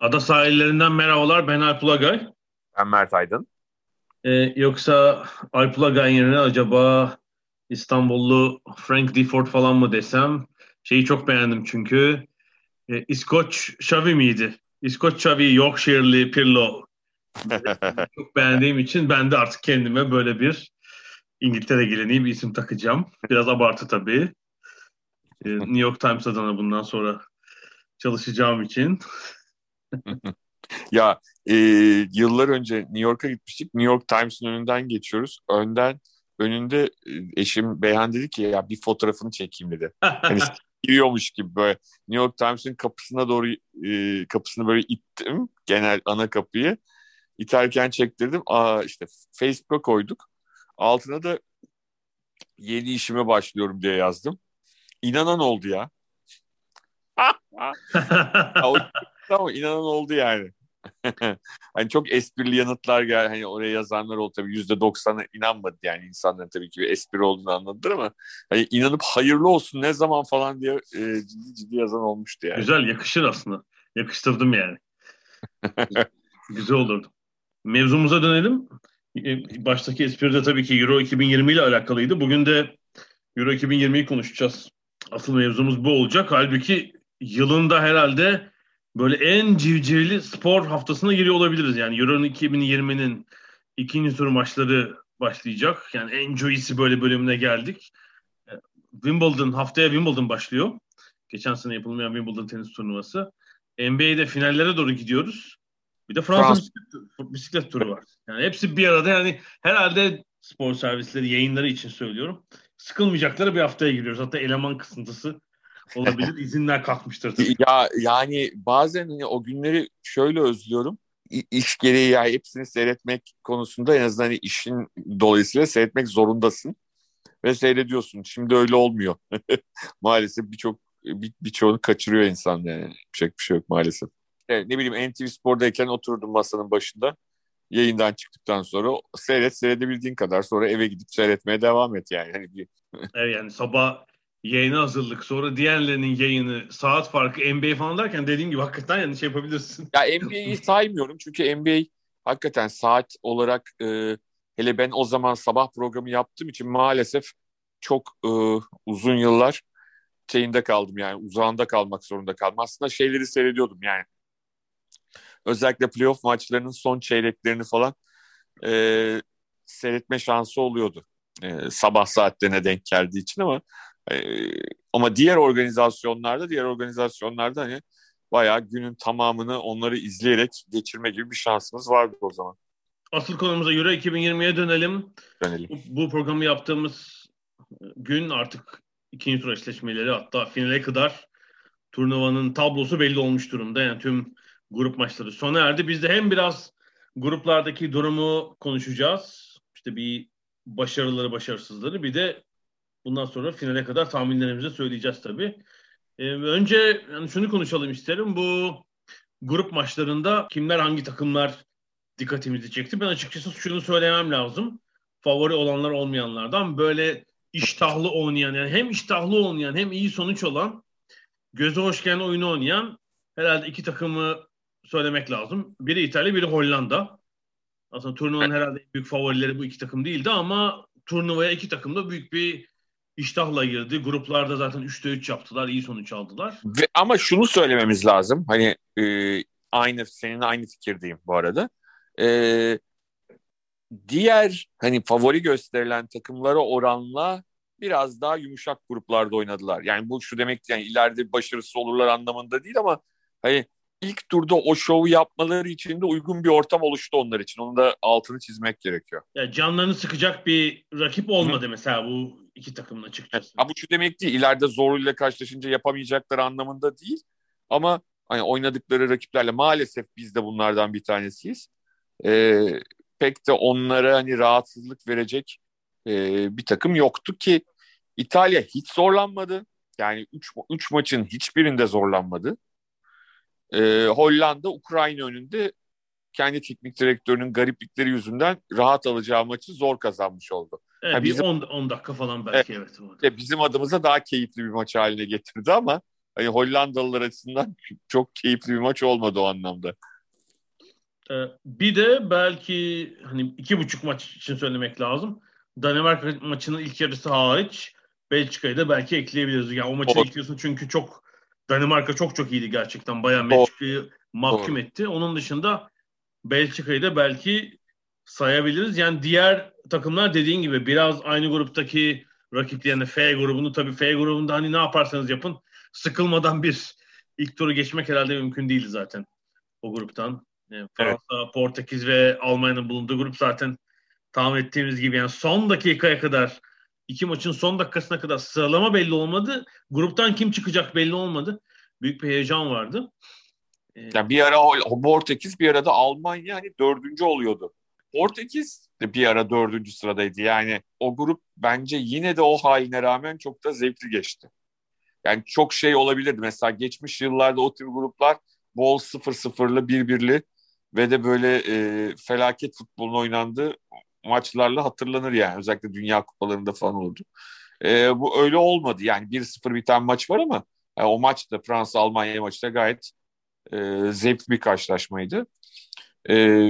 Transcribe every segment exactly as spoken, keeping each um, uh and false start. Ada Sahillerinden merhabalar. Ben Alp Ulagay. Ben Mert Aydın. Ee, yoksa Alp Ulagay yerine acaba İstanbullu Frank D. Ford falan mı desem? Şeyi çok beğendim çünkü. E, İskoç Xavi miydi? İskoç Xavi, Yorkshire'li Pirlo. Çok beğendiğim için ben de artık kendime böyle bir İngiltere geleneği bir isim takacağım. Biraz abartı tabii. E, New York Times adına bundan sonra çalışacağım için. Ya e, yıllar önce New York'a gitmiştik. New York Times'ın önünden geçiyoruz. Önden önünde eşim Beyhan dedi ki ya bir fotoğrafını çekeyim dedi. Hani giriyormuş gibi böyle New York Times'ın kapısına doğru e, kapısını böyle ittim, genel ana kapıyı iterken çektirdim. Aa işte Facebook'a koyduk, altına da yeni işime başlıyorum diye yazdım. İnanan oldu ya. Tamam, inanan oldu yani. Hani çok esprili yanıtlar geldi. Hani oraya yazanlar oldu tabii, yüzde doksanı inanmadı yani, insanların tabii ki bir espri olduğunu anladılar ama hani inanıp hayırlı olsun ne zaman falan diye e, ciddi ciddi yazan olmuştu yani. Güzel, yakışır aslında. Yakıştırdım yani. Güzel olurdu. Mevzumuza dönelim. Baştaki espri de tabii ki Euro iki bin yirmi ile alakalıydı. Bugün de Euro iki bin yirmiyi konuşacağız. Asıl mevzumuz bu olacak. Halbuki yılında herhalde böyle en civcivli spor haftasına giriyor olabiliriz. Yani Euro iki bin yirminin ikinci tur maçları başlayacak. Yani en juicy böyle bölümüne geldik. Wimbledon, haftaya Wimbledon başlıyor. Geçen sene yapılmayan Wimbledon tenis turnuvası. N B A'de finallere doğru gidiyoruz. Bir de Fransa Frans. bisiklet, bisiklet turu var. Yani hepsi bir arada, yani herhalde spor servisleri, yayınları için söylüyorum. Sıkılmayacakları bir haftaya giriyoruz. Hatta eleman kısıntısı olabilir. İzinler kalkmıştır tabii. Ya yani bazen hani o günleri şöyle özlüyorum. İ- iş gereği ya hepsini seyretmek konusunda en azından hani işin dolayısıyla seyretmek zorundasın ve seyrediyorsun. Şimdi öyle olmuyor. Maalesef birçok bir, birçoğunu kaçırıyor insan yani. Pek bir şey yok maalesef. Yani ne bileyim, N T V Spor'dayken oturdum masanın başında. Yayından çıktıktan sonra seyret seyredebildiğin kadar, sonra eve gidip seyretmeye devam et yani. Hani bir evet, yani sabah yayına hazırlık, sonra diğerlerinin yayını, saat farkı, N B A falan derken dediğim gibi hakikaten yani şey yapabilirsin. Ya N B A'yi saymıyorum çünkü N B A hakikaten saat olarak e, hele ben o zaman sabah programı yaptığım için maalesef çok e, uzun yıllar şeyinde kaldım yani, uzağında kalmak zorunda kaldım. Aslında şeyleri seyrediyordum yani. Özellikle playoff maçlarının son çeyreklerini falan e, seyretme şansı oluyordu. E, sabah saatlerine denk geldiği için ama Ee, ama diğer organizasyonlarda diğer organizasyonlarda hani bayağı günün tamamını onları izleyerek geçirme gibi bir şansımız vardı o zaman. Asıl konumuza göre iki bin yirmiye dönelim. dönelim. Bu, bu programı yaptığımız gün artık ikinci tur eşleşmeleri, hatta finale kadar turnuvanın tablosu belli olmuş durumda. Yani tüm grup maçları sona erdi. Biz de hem biraz gruplardaki durumu konuşacağız. İşte bir başarıları, başarısızları, bir de bundan sonra finale kadar tahminlerimizi söyleyeceğiz tabii. Ee, önce yani şunu konuşalım isterim. Bu grup maçlarında kimler, hangi takımlar dikkatimizi çekti? Ben açıkçası şunu söylemem lazım. Favori olanlar olmayanlardan böyle iştahlı oynayan, yani hem iştahlı oynayan hem iyi sonuç olan, göze hoş gelen oyunu oynayan herhalde iki takımı söylemek lazım. Biri İtalya, biri Hollanda. Aslında turnuvanın herhalde büyük favorileri bu iki takım değildi ama turnuvaya iki takım da büyük bir İştahla girdi. Gruplarda zaten üçte üç yaptılar. İyi sonuç aldılar. Ve, ama şunu söylememiz lazım. Hani e, aynı senin aynı fikirdeyim bu arada. E, diğer hani favori gösterilen takımlara oranla biraz daha yumuşak gruplarda oynadılar. Yani bu şu demek yani ileride başarısız olurlar anlamında değil ama hani ilk turda o şovu yapmaları için de uygun bir ortam oluştu onlar için. Onun da altını çizmek gerekiyor. Ya canlarını sıkacak bir rakip olmadı. Hı. Mesela bu İki takımın açıkçası. Ha, bu şu demek değil. İleride zorluyla karşılaşınca yapamayacakları anlamında değil. Ama hani oynadıkları rakiplerle maalesef biz de bunlardan bir tanesiyiz. Ee, pek de onlara hani rahatsızlık verecek e, bir takım yoktu ki İtalya hiç zorlanmadı. Yani üç maçın hiçbirinde zorlanmadı. Ee, Hollanda, Ukrayna önünde kendi teknik direktörünün gariplikleri yüzünden rahat alacağı maçı zor kazanmış oldu. Evet, yani bizim, on dakika falan belki evet. evet bizim adımıza daha keyifli bir maç haline getirdi ama hani Hollandalılar açısından çok keyifli bir maç olmadı o anlamda. Bir de belki hani iki buçuk maç için söylemek lazım. Danimarka maçının ilk yarısı hariç Belçika'yı da belki ekleyebiliriz. Yani o maçı Doğru. ekliyorsun çünkü çok Danimarka çok çok iyiydi gerçekten. Bayağı Belçika'yı mahkum Doğru. etti. Onun dışında Belçika'yı da belki sayabiliriz. Yani diğer takımlar dediğin gibi biraz aynı gruptaki rakiplerine F grubunu tabii F grubunda hani ne yaparsanız yapın sıkılmadan bir ilk turu geçmek herhalde mümkün değil zaten o gruptan. Yani Fransa, evet. Portekiz ve Almanya'nın bulunduğu grup zaten tahmin ettiğimiz gibi yani son dakikaya kadar iki maçın son dakikasına kadar sıralama belli olmadı. Gruptan kim çıkacak belli olmadı. Büyük bir heyecan vardı. Ee, yani bir ara Portekiz bir ara da Almanya hani dördüncü oluyordu. Portekiz de bir ara dördüncü sıradaydı. Yani o grup bence yine de o haline rağmen çok da zevkli geçti. Yani çok şey olabilirdi. Mesela geçmiş yıllarda o tür gruplar bol sıfır sıfırlı bir birli ve de böyle e, felaket futbolun oynandığı maçlarla hatırlanır yani. Özellikle Dünya Kupalarında falan oldu. E, bu öyle olmadı. Yani bir sıfır biten maç var ama yani o maç da Fransa-Almanya maçı da gayet e, zevkli bir karşılaşmaydı. E,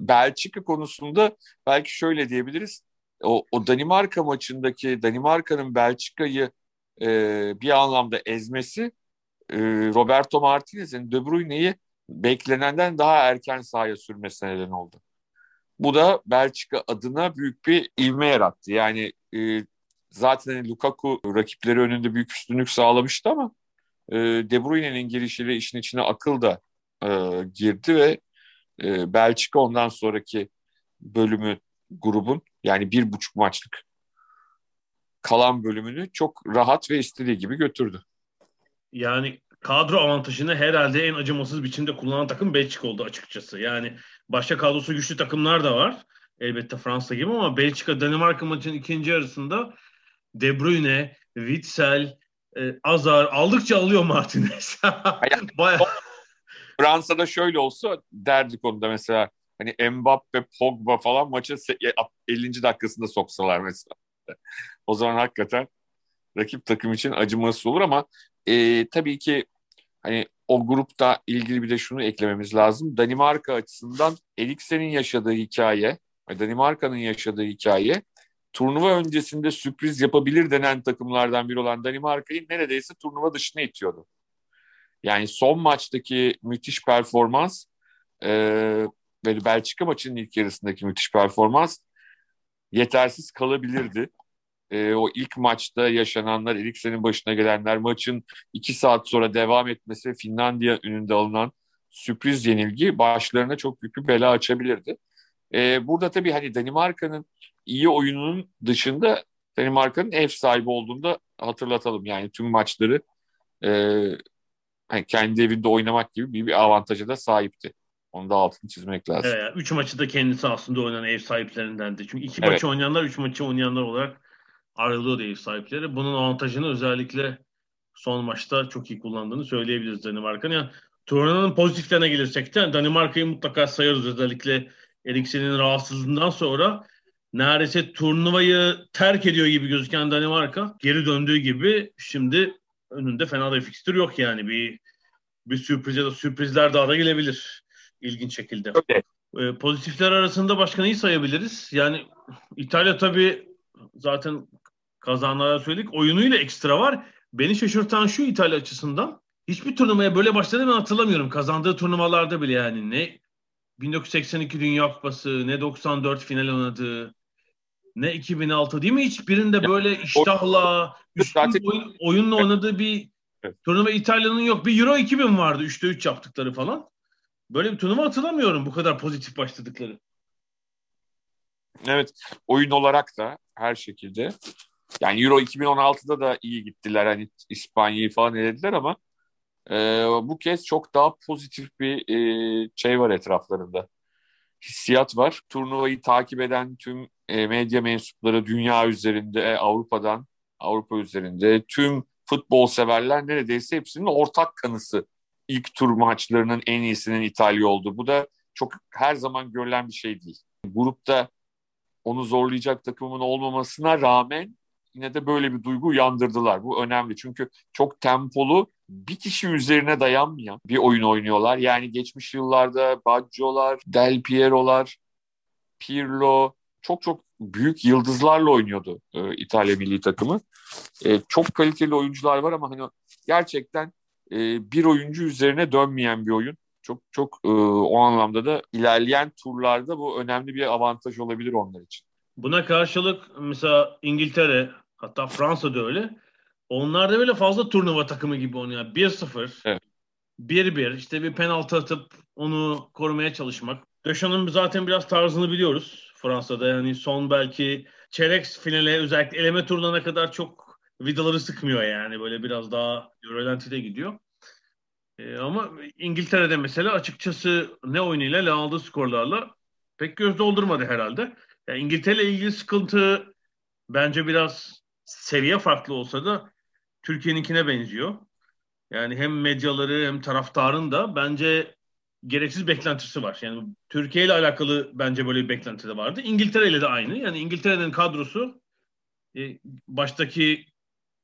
Belçika konusunda belki şöyle diyebiliriz. O, o Danimarka maçındaki Danimarka'nın Belçika'yı e, bir anlamda ezmesi e, Roberto Martinez'in De Bruyne'yi beklenenden daha erken sahaya sürmesine neden oldu. Bu da Belçika adına büyük bir ivme yarattı. Yani e, zaten Lukaku rakipleri önünde büyük üstünlük sağlamıştı ama e, De Bruyne'nin girişiyle işin içine akıl da e, girdi ve e, Belçika ondan sonraki bölümü grubun yani bir buçuk maçlık kalan bölümünü çok rahat ve istediği gibi götürdü. Yani kadro avantajını herhalde en acımasız biçimde kullanan takım Belçika oldu açıkçası. Yani başka kadrosu güçlü takımlar da var. Elbette Fransa gibi ama Belçika Danimarka maçının ikinci yarısında De Bruyne, Witsel, e, Azar aldıkça alıyor Martinez. Bayağı. Fransa'da şöyle olsa derdik onu da mesela hani Mbappé, Pogba falan maçı ellinci dakikasında soksalar mesela. O zaman hakikaten rakip takım için acımasız olur ama e, tabii ki hani o grupta ilgili bir de şunu eklememiz lazım. Danimarka açısından Eriksen'in yaşadığı hikaye, Danimarka'nın yaşadığı hikaye turnuva öncesinde sürpriz yapabilir denen takımlardan biri olan Danimarka'yı neredeyse turnuva dışına itiyordu. Yani son maçtaki müthiş performans e, ve Belçika maçının ilk yarısındaki müthiş performans yetersiz kalabilirdi. E, o ilk maçta yaşananlar, Eriksen'in başına gelenler, maçın iki saat sonra devam etmesi ve Finlandiya önünde alınan sürpriz yenilgi başlarına çok büyük bir bela açabilirdi. E, burada tabii hani Danimarka'nın iyi oyununun dışında Danimarka'nın ev sahibi olduğunu da hatırlatalım. Yani tüm maçları e, yani kendi evinde oynamak gibi bir, bir avantaja da sahipti. Onu da altını çizmek lazım. Evet, üç maçı da kendisi aslında oynayan ev sahiplerindendi. Çünkü iki evet. maçı oynayanlar, üç maçı oynayanlar olarak ayrılıyor ev sahipleri. Bunun avantajını özellikle son maçta çok iyi kullandığını söyleyebiliriz Danimarka'nın. Yani turnuvanın pozitiflerine gelirsek de Danimarka'yı mutlaka sayarız. Özellikle Eriksen'in rahatsızlığından sonra neredeyse turnuvayı terk ediyor gibi gözüken Danimarka geri döndüğü gibi şimdi önünde fena da bir fikstür yok yani. Bir bir sürpriz ya da sürprizler daha da gelebilir ilginç şekilde. Evet. Ee, pozitifler arasında başka neyi sayabiliriz? Yani İtalya tabii zaten kazananlara söyledik. Oyunuyla ekstra var. Beni şaşırtan şu İtalya açısından. Hiçbir turnuvaya böyle başladığını ben hatırlamıyorum. Kazandığı turnuvalarda bile yani. Ne bin dokuz yüz seksen iki Dünya Kupası, ne doksan dört final oynadığı, ne iki bin altı değil mi? Hiçbirinde böyle iştahla, üstün oyun, oyunla oynadığı bir turnuva İtalya'nın yok. Bir Euro iki bin vardı. üçte üç yaptıkları falan. Böyle bir turnuva hatırlamıyorum bu kadar pozitif başladıkları. Evet. Oyun olarak da her şekilde yani Euro iki bin on altıda da iyi gittiler. Hani İspanya'yı falan elediler ama e, bu kez çok daha pozitif bir e, şey var etraflarında. Hissiyat var. Turnuvayı takip eden tüm e, medya mensupları dünya üzerinde, Avrupa'dan Avrupa üzerinde tüm futbol severler neredeyse hepsinin ortak kanısı. İlk tur maçlarının en iyisinin İtalya oldu. Bu da çok her zaman görülen bir şey değil. Grupta onu zorlayacak takımın olmamasına rağmen yine de böyle bir duygu uyandırdılar. Bu önemli çünkü çok tempolu, bir kişi üzerine dayanmayan bir oyun oynuyorlar. Yani geçmiş yıllarda Baggio'lar, Del Piero'lar, Pirlo çok çok büyük yıldızlarla oynuyordu e, İtalya milli takımı. E, çok kaliteli oyuncular var ama hani gerçekten e, bir oyuncu üzerine dönmeyen bir oyun. Çok çok e, o anlamda da ilerleyen turlarda bu önemli bir avantaj olabilir onlar için. Buna karşılık mesela İngiltere, hatta Fransa da öyle. Onlar da böyle fazla turnuva takımı gibi oynuyor. bir sıfır, evet. bir bir, işte bir penaltı atıp onu korumaya çalışmak. Dechamps'ın zaten biraz tarzını biliyoruz Fransa'da. Yani son belki çeyrek finale, özellikle eleme turuna kadar çok vidaları sıkmıyor yani. Böyle biraz daha rölantide gidiyor. Ee, ama İngiltere'de mesela açıkçası ne oyunuyla, ne aldığı skorlarla pek göz doldurmadı herhalde. Yani İngiltere ile ilgili sıkıntı bence biraz seviye farklı olsa da Türkiye'ninkine benziyor. Yani hem medyaları hem taraftarın da bence gereksiz beklentisi var. Yani Türkiye ile alakalı bence böyle bir beklenti de vardı. İngiltere ile de aynı. Yani İngiltere'nin kadrosu e, baştaki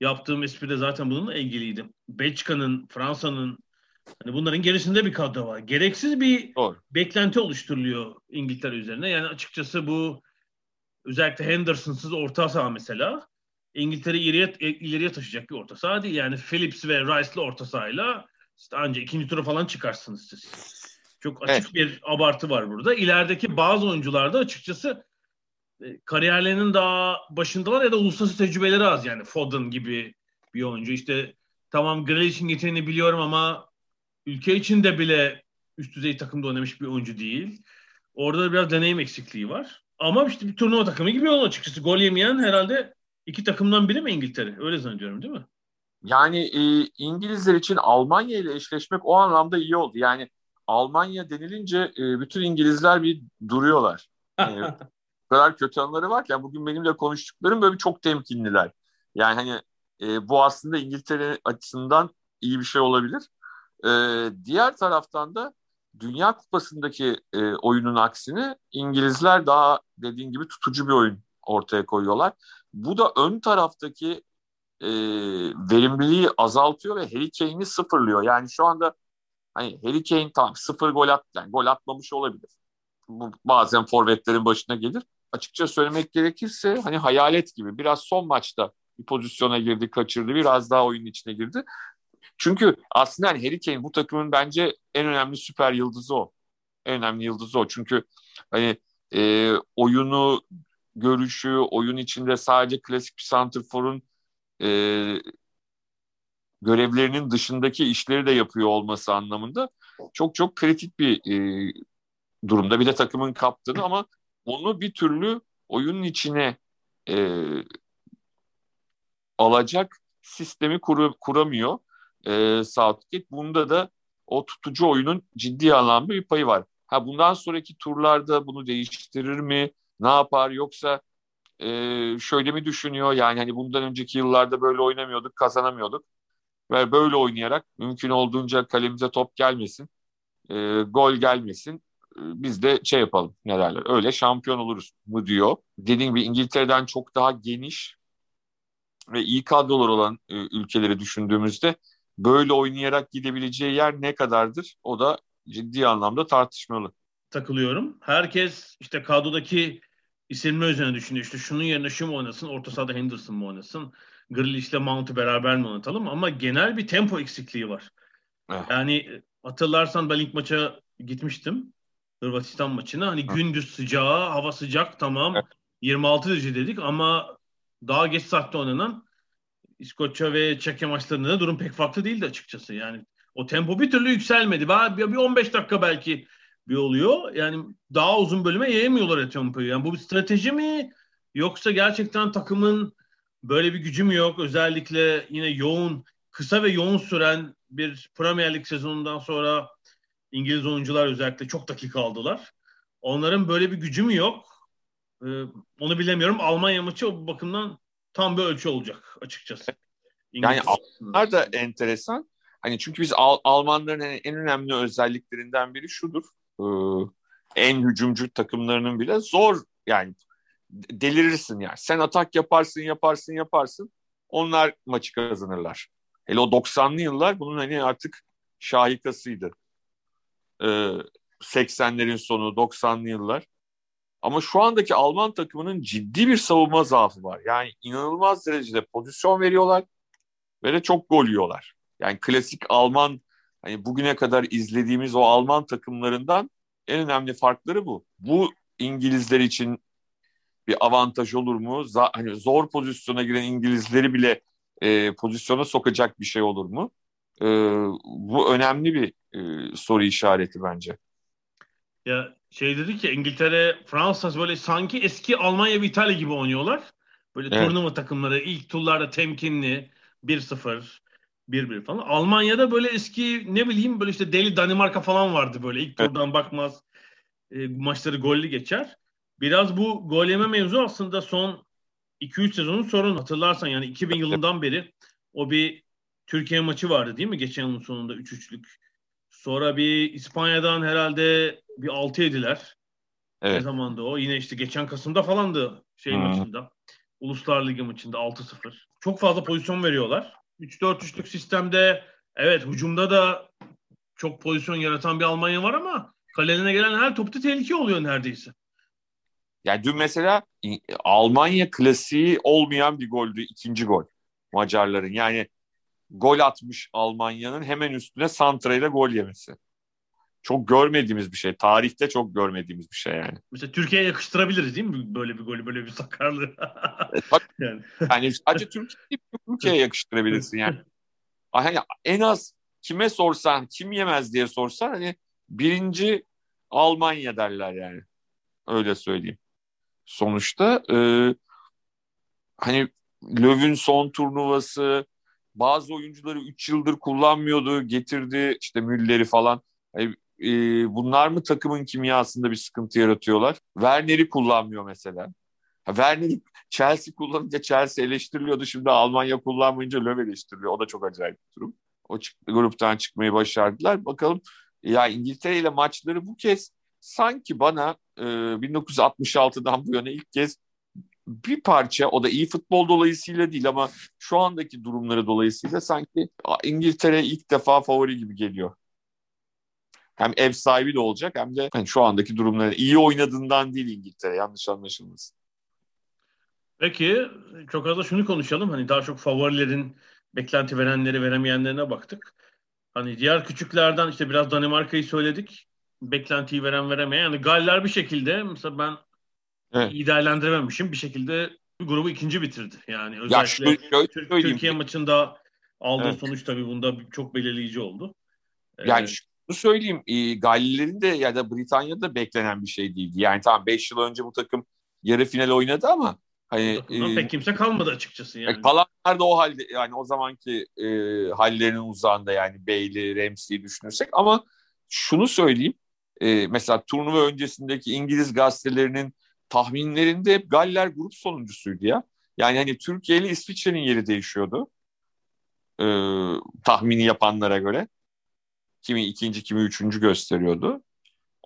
yaptığım espri de zaten bununla ilgiliydi. Belçika'nın, Fransa'nın, yani bunların gerisinde bir kadro var. Gereksiz bir Doğru. beklenti oluşturuluyor İngiltere üzerine. Yani açıkçası bu özellikle Henderson'sız orta saha mesela İngiltere'yi ileriye, ileriye taşıyacak bir orta saha değil. Yani Phillips ve Rice'lı orta sahayla işte ancak ikinci tura falan çıkarsınız siz. Çok açık evet. bir abartı var burada. İlerideki bazı oyuncularda açıkçası kariyerlerinin daha başındalar ya da uluslararası tecrübeleri az. Yani Foden gibi bir oyuncu. İşte tamam Grealish'in yeteneğini biliyorum ama ülke içinde bile üst düzey takımda oynamış bir oyuncu değil. Orada biraz deneyim eksikliği var. Ama işte bir turnuva takımı gibi oldu açıkçası. Gol yemeyen herhalde iki takımdan biri mi İngiltere? Öyle zannediyorum değil mi? Yani e, İngilizler için Almanya ile eşleşmek o anlamda iyi oldu. Yani Almanya denilince e, bütün İngilizler bir duruyorlar. Yani, o kadar kötü anıları var ki yani bugün benimle konuştuklarım böyle çok temkinliler. Yani hani e, bu aslında İngiltere açısından iyi bir şey olabilir. Ee, diğer taraftan da Dünya Kupası'ndaki e, oyunun aksine İngilizler daha dediğin gibi tutucu bir oyun ortaya koyuyorlar. Bu da ön taraftaki e, verimliliği azaltıyor ve Harry Kane'i sıfırlıyor. Yani şu anda hani Harry Kane tam sıfır gol attı. Yani gol atmamış olabilir. Bu bazen forvetlerin başına gelir. Açıkça söylemek gerekirse hani hayalet gibi biraz son maçta bir pozisyona girdi, kaçırdı, biraz daha oyunun içine girdi. Çünkü aslında hani Harry Kane bu takımın bence en önemli süper yıldızı o. En önemli yıldızı o. Çünkü hani e, oyunu, görüşü, oyun içinde sadece klasik bir santrforun e, görevlerinin dışındaki işleri de yapıyor olması anlamında çok çok kritik bir e, durumda. Bir de takımın kaptanı ama onu bir türlü oyunun içine e, alacak sistemi kuru, kuramıyor. E, Southgate. Bunda da o tutucu oyunun ciddi anlamda bir payı var. Ha bundan sonraki turlarda bunu değiştirir mi? Ne yapar? Yoksa e, şöyle mi düşünüyor? Yani hani bundan önceki yıllarda böyle oynamıyorduk, kazanamıyorduk. Ve böyle oynayarak mümkün olduğunca kalemize top gelmesin, e, gol gelmesin. E, biz de şey yapalım, ne derler? Öyle şampiyon oluruz mu diyor. Dediğim gibi İngiltere'den çok daha geniş ve iyi kadrolar olan e, ülkeleri düşündüğümüzde böyle oynayarak gidebileceği yer ne kadardır? O da ciddi anlamda tartışmalı. Takılıyorum. Herkes işte kadrodaki isimler üzerine düşünüyor. İşte şunun yerine şu mu oynasın, orta sahada Henderson mu oynasın, Grealish'le Mount'u beraber mi oynatalım? Ama genel bir tempo eksikliği var. Eh. Yani hatırlarsan ben ilk maça gitmiştim. Hırvatistan maçına. Hani eh. gündüz sıcağı, hava sıcak tamam. Eh. yirmi altı derece dedik ama daha geç saatte oynanan İskoçya ve Çekya maçlarında da durum pek farklı değildi açıkçası. Yani o tempo bir türlü yükselmedi. Bir on beş dakika belki bir oluyor. Yani daha uzun bölüme yayamıyorlar tempoyu. Yani bu bir strateji mi? Yoksa gerçekten takımın Böyle bir gücüm yok. Özellikle yine yoğun, kısa ve yoğun süren bir Premier Lig sezonundan sonra İngiliz oyuncular özellikle çok dakika aldılar. Onların böyle bir gücü mü yok? Ee, onu bilemiyorum. Almanya maçı o bakımdan tam bir ölçü olacak açıkçası. İngiliz yani Almanlar da enteresan. Hani çünkü biz Al- Almanların en önemli özelliklerinden biri şudur. Ee, en hücumcu takımlarının bile zor yani delirirsin yani. Sen atak yaparsın, yaparsın, yaparsın. Onlar maçı kazanırlar. Hele o doksanlı yıllar bunun hani artık şahikasıydı. seksenlerin sonu, doksanlı yıllar. Ama şu andaki Alman takımının ciddi bir savunma zaafı var. Yani inanılmaz derecede pozisyon veriyorlar ve de çok gol yiyorlar. Yani klasik Alman, hani bugüne kadar izlediğimiz o Alman takımlarından en önemli farkları bu. Bu İngilizler için bir avantaj olur mu? Z- hani zor pozisyona giren İngilizleri bile e, pozisyona sokacak bir şey olur mu? E, bu önemli bir e, soru işareti bence. Ya şey dedik ya, İngiltere, Fransa böyle sanki eski Almanya ve İtalya gibi oynuyorlar. Böyle evet. Turnuva takımları ilk turlarda temkinli bir sıfır bir bir falan. Almanya'da böyle eski ne bileyim böyle işte deli Danimarka falan vardı böyle. İlk turdan evet. bakmaz. E, maçları gollü geçer. Biraz bu gol yeme mevzu aslında son iki üç sezonun sorunu. Hatırlarsan yani iki bin yılından beri o bir Türkiye maçı vardı değil mi? Geçen yılın sonunda üç üçlük. Sonra bir İspanya'dan herhalde bir altı yediler. Evet. Ne zamanda o? Yine işte geçen Kasım'da falandı şey hmm. maçında. Uluslar Ligi maçında altı sıfır. Çok fazla pozisyon veriyorlar. üç dört üçlük sistemde evet hücumda da çok pozisyon yaratan bir Almanya var ama kalene gelen her topta tehlike oluyor neredeyse. Yani dün mesela Almanya klasiği olmayan bir goldü. İkinci gol Macarların. Yani gol atmış Almanya'nın hemen üstüne santrayla gol yemesi. Çok görmediğimiz bir şey. Tarihte çok görmediğimiz bir şey yani. Mesela Türkiye'ye yakıştırabiliriz değil mi? Böyle bir golü, böyle bir sakarlığı. yani. yani sadece Türkiye'ye, Türkiye'ye yakıştırabilirsin yani. yani. En az kime sorsan, kim yemez diye sorsan hani birinci Almanya derler yani. Öyle söyleyeyim. Sonuçta e, hani Löw'ün son turnuvası, bazı oyuncuları üç yıldır kullanmıyordu, getirdi işte Müller'i falan. Yani, e, bunlar mı takımın kimyasında bir sıkıntı yaratıyorlar? Werner'i kullanmıyor mesela. Ha, Werner'i Chelsea kullanınca Chelsea eleştiriliyordu. Şimdi Almanya kullanmayınca Löw eleştiriliyor. O da çok acayip bir durum. O çık- gruptan çıkmayı başardılar. Bakalım ya İngiltere ile maçları bu kez sanki bana e, bin dokuz yüz altmış altıdan bu yana ilk kez bir parça, o da iyi futbol dolayısıyla değil ama şu andaki durumları dolayısıyla sanki İngiltere ilk defa favori gibi geliyor. Hem ev sahibi de olacak hem de yani şu andaki durumları iyi oynadığından değil İngiltere, yanlış anlaşılmasın. Peki çok az da şunu konuşalım, hani daha çok favorilerin beklenti verenleri veremeyenlerine baktık. Hani diğer küçüklerden işte biraz Danimarka'yı söyledik. Beklentiyi veren veremeyen. Yani Galler bir şekilde mesela ben evet. iyi değerlendirememişim. Bir şekilde grubu ikinci bitirdi. Yani özellikle ya şöyle, şöyle Türkiye maçında aldığı evet. sonuç tabii bunda çok belirleyici oldu. Yani ee, şunu söyleyeyim. Galler'in de ya da Britanya'da beklenen bir şey değildi. Yani tamam beş yıl önce bu takım yarı final oynadı ama hani e, pek kimse kalmadı açıkçası yani. Kalanlar da o halde yani o zamanki e, hallerinin uzağında yani Bailey, Ramsey'i düşünürsek ama şunu söyleyeyim. Ee, mesela turnuva öncesindeki İngiliz gazetelerinin tahminlerinde hep Galler grup sonuncusuydu ya. Yani hani Türkiye ile İsviçre'nin yeri değişiyordu. Ee, tahmini yapanlara göre. Kimi ikinci, kimi üçüncü gösteriyordu.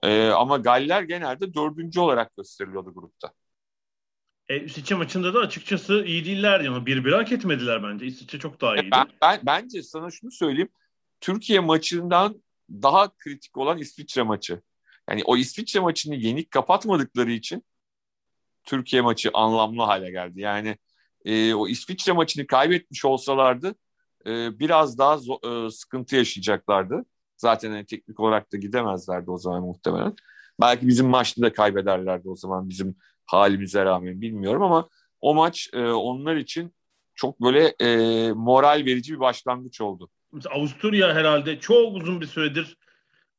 Ee, ama Galler genelde dördüncü olarak gösteriliyordu grupta. E, İsviçre maçında da açıkçası iyi değillerdi ama bir bir hak etmediler bence. İsviçre çok daha iyiydi. Ben, ben, bence sana şunu söyleyeyim. Türkiye maçından daha kritik olan İsviçre maçı. Yani o İsviçre maçını yenik kapatmadıkları için Türkiye maçı anlamlı hale geldi. Yani e, o İsviçre maçını kaybetmiş olsalardı e, biraz daha zo- e, sıkıntı yaşayacaklardı. Zaten yani teknik olarak da gidemezlerdi o zaman muhtemelen. Belki bizim maçta da kaybederlerdi o zaman bizim halimize rağmen bilmiyorum ama o maç e, onlar için çok böyle e, moral verici bir başlangıç oldu. Mesela Avusturya herhalde çok uzun bir süredir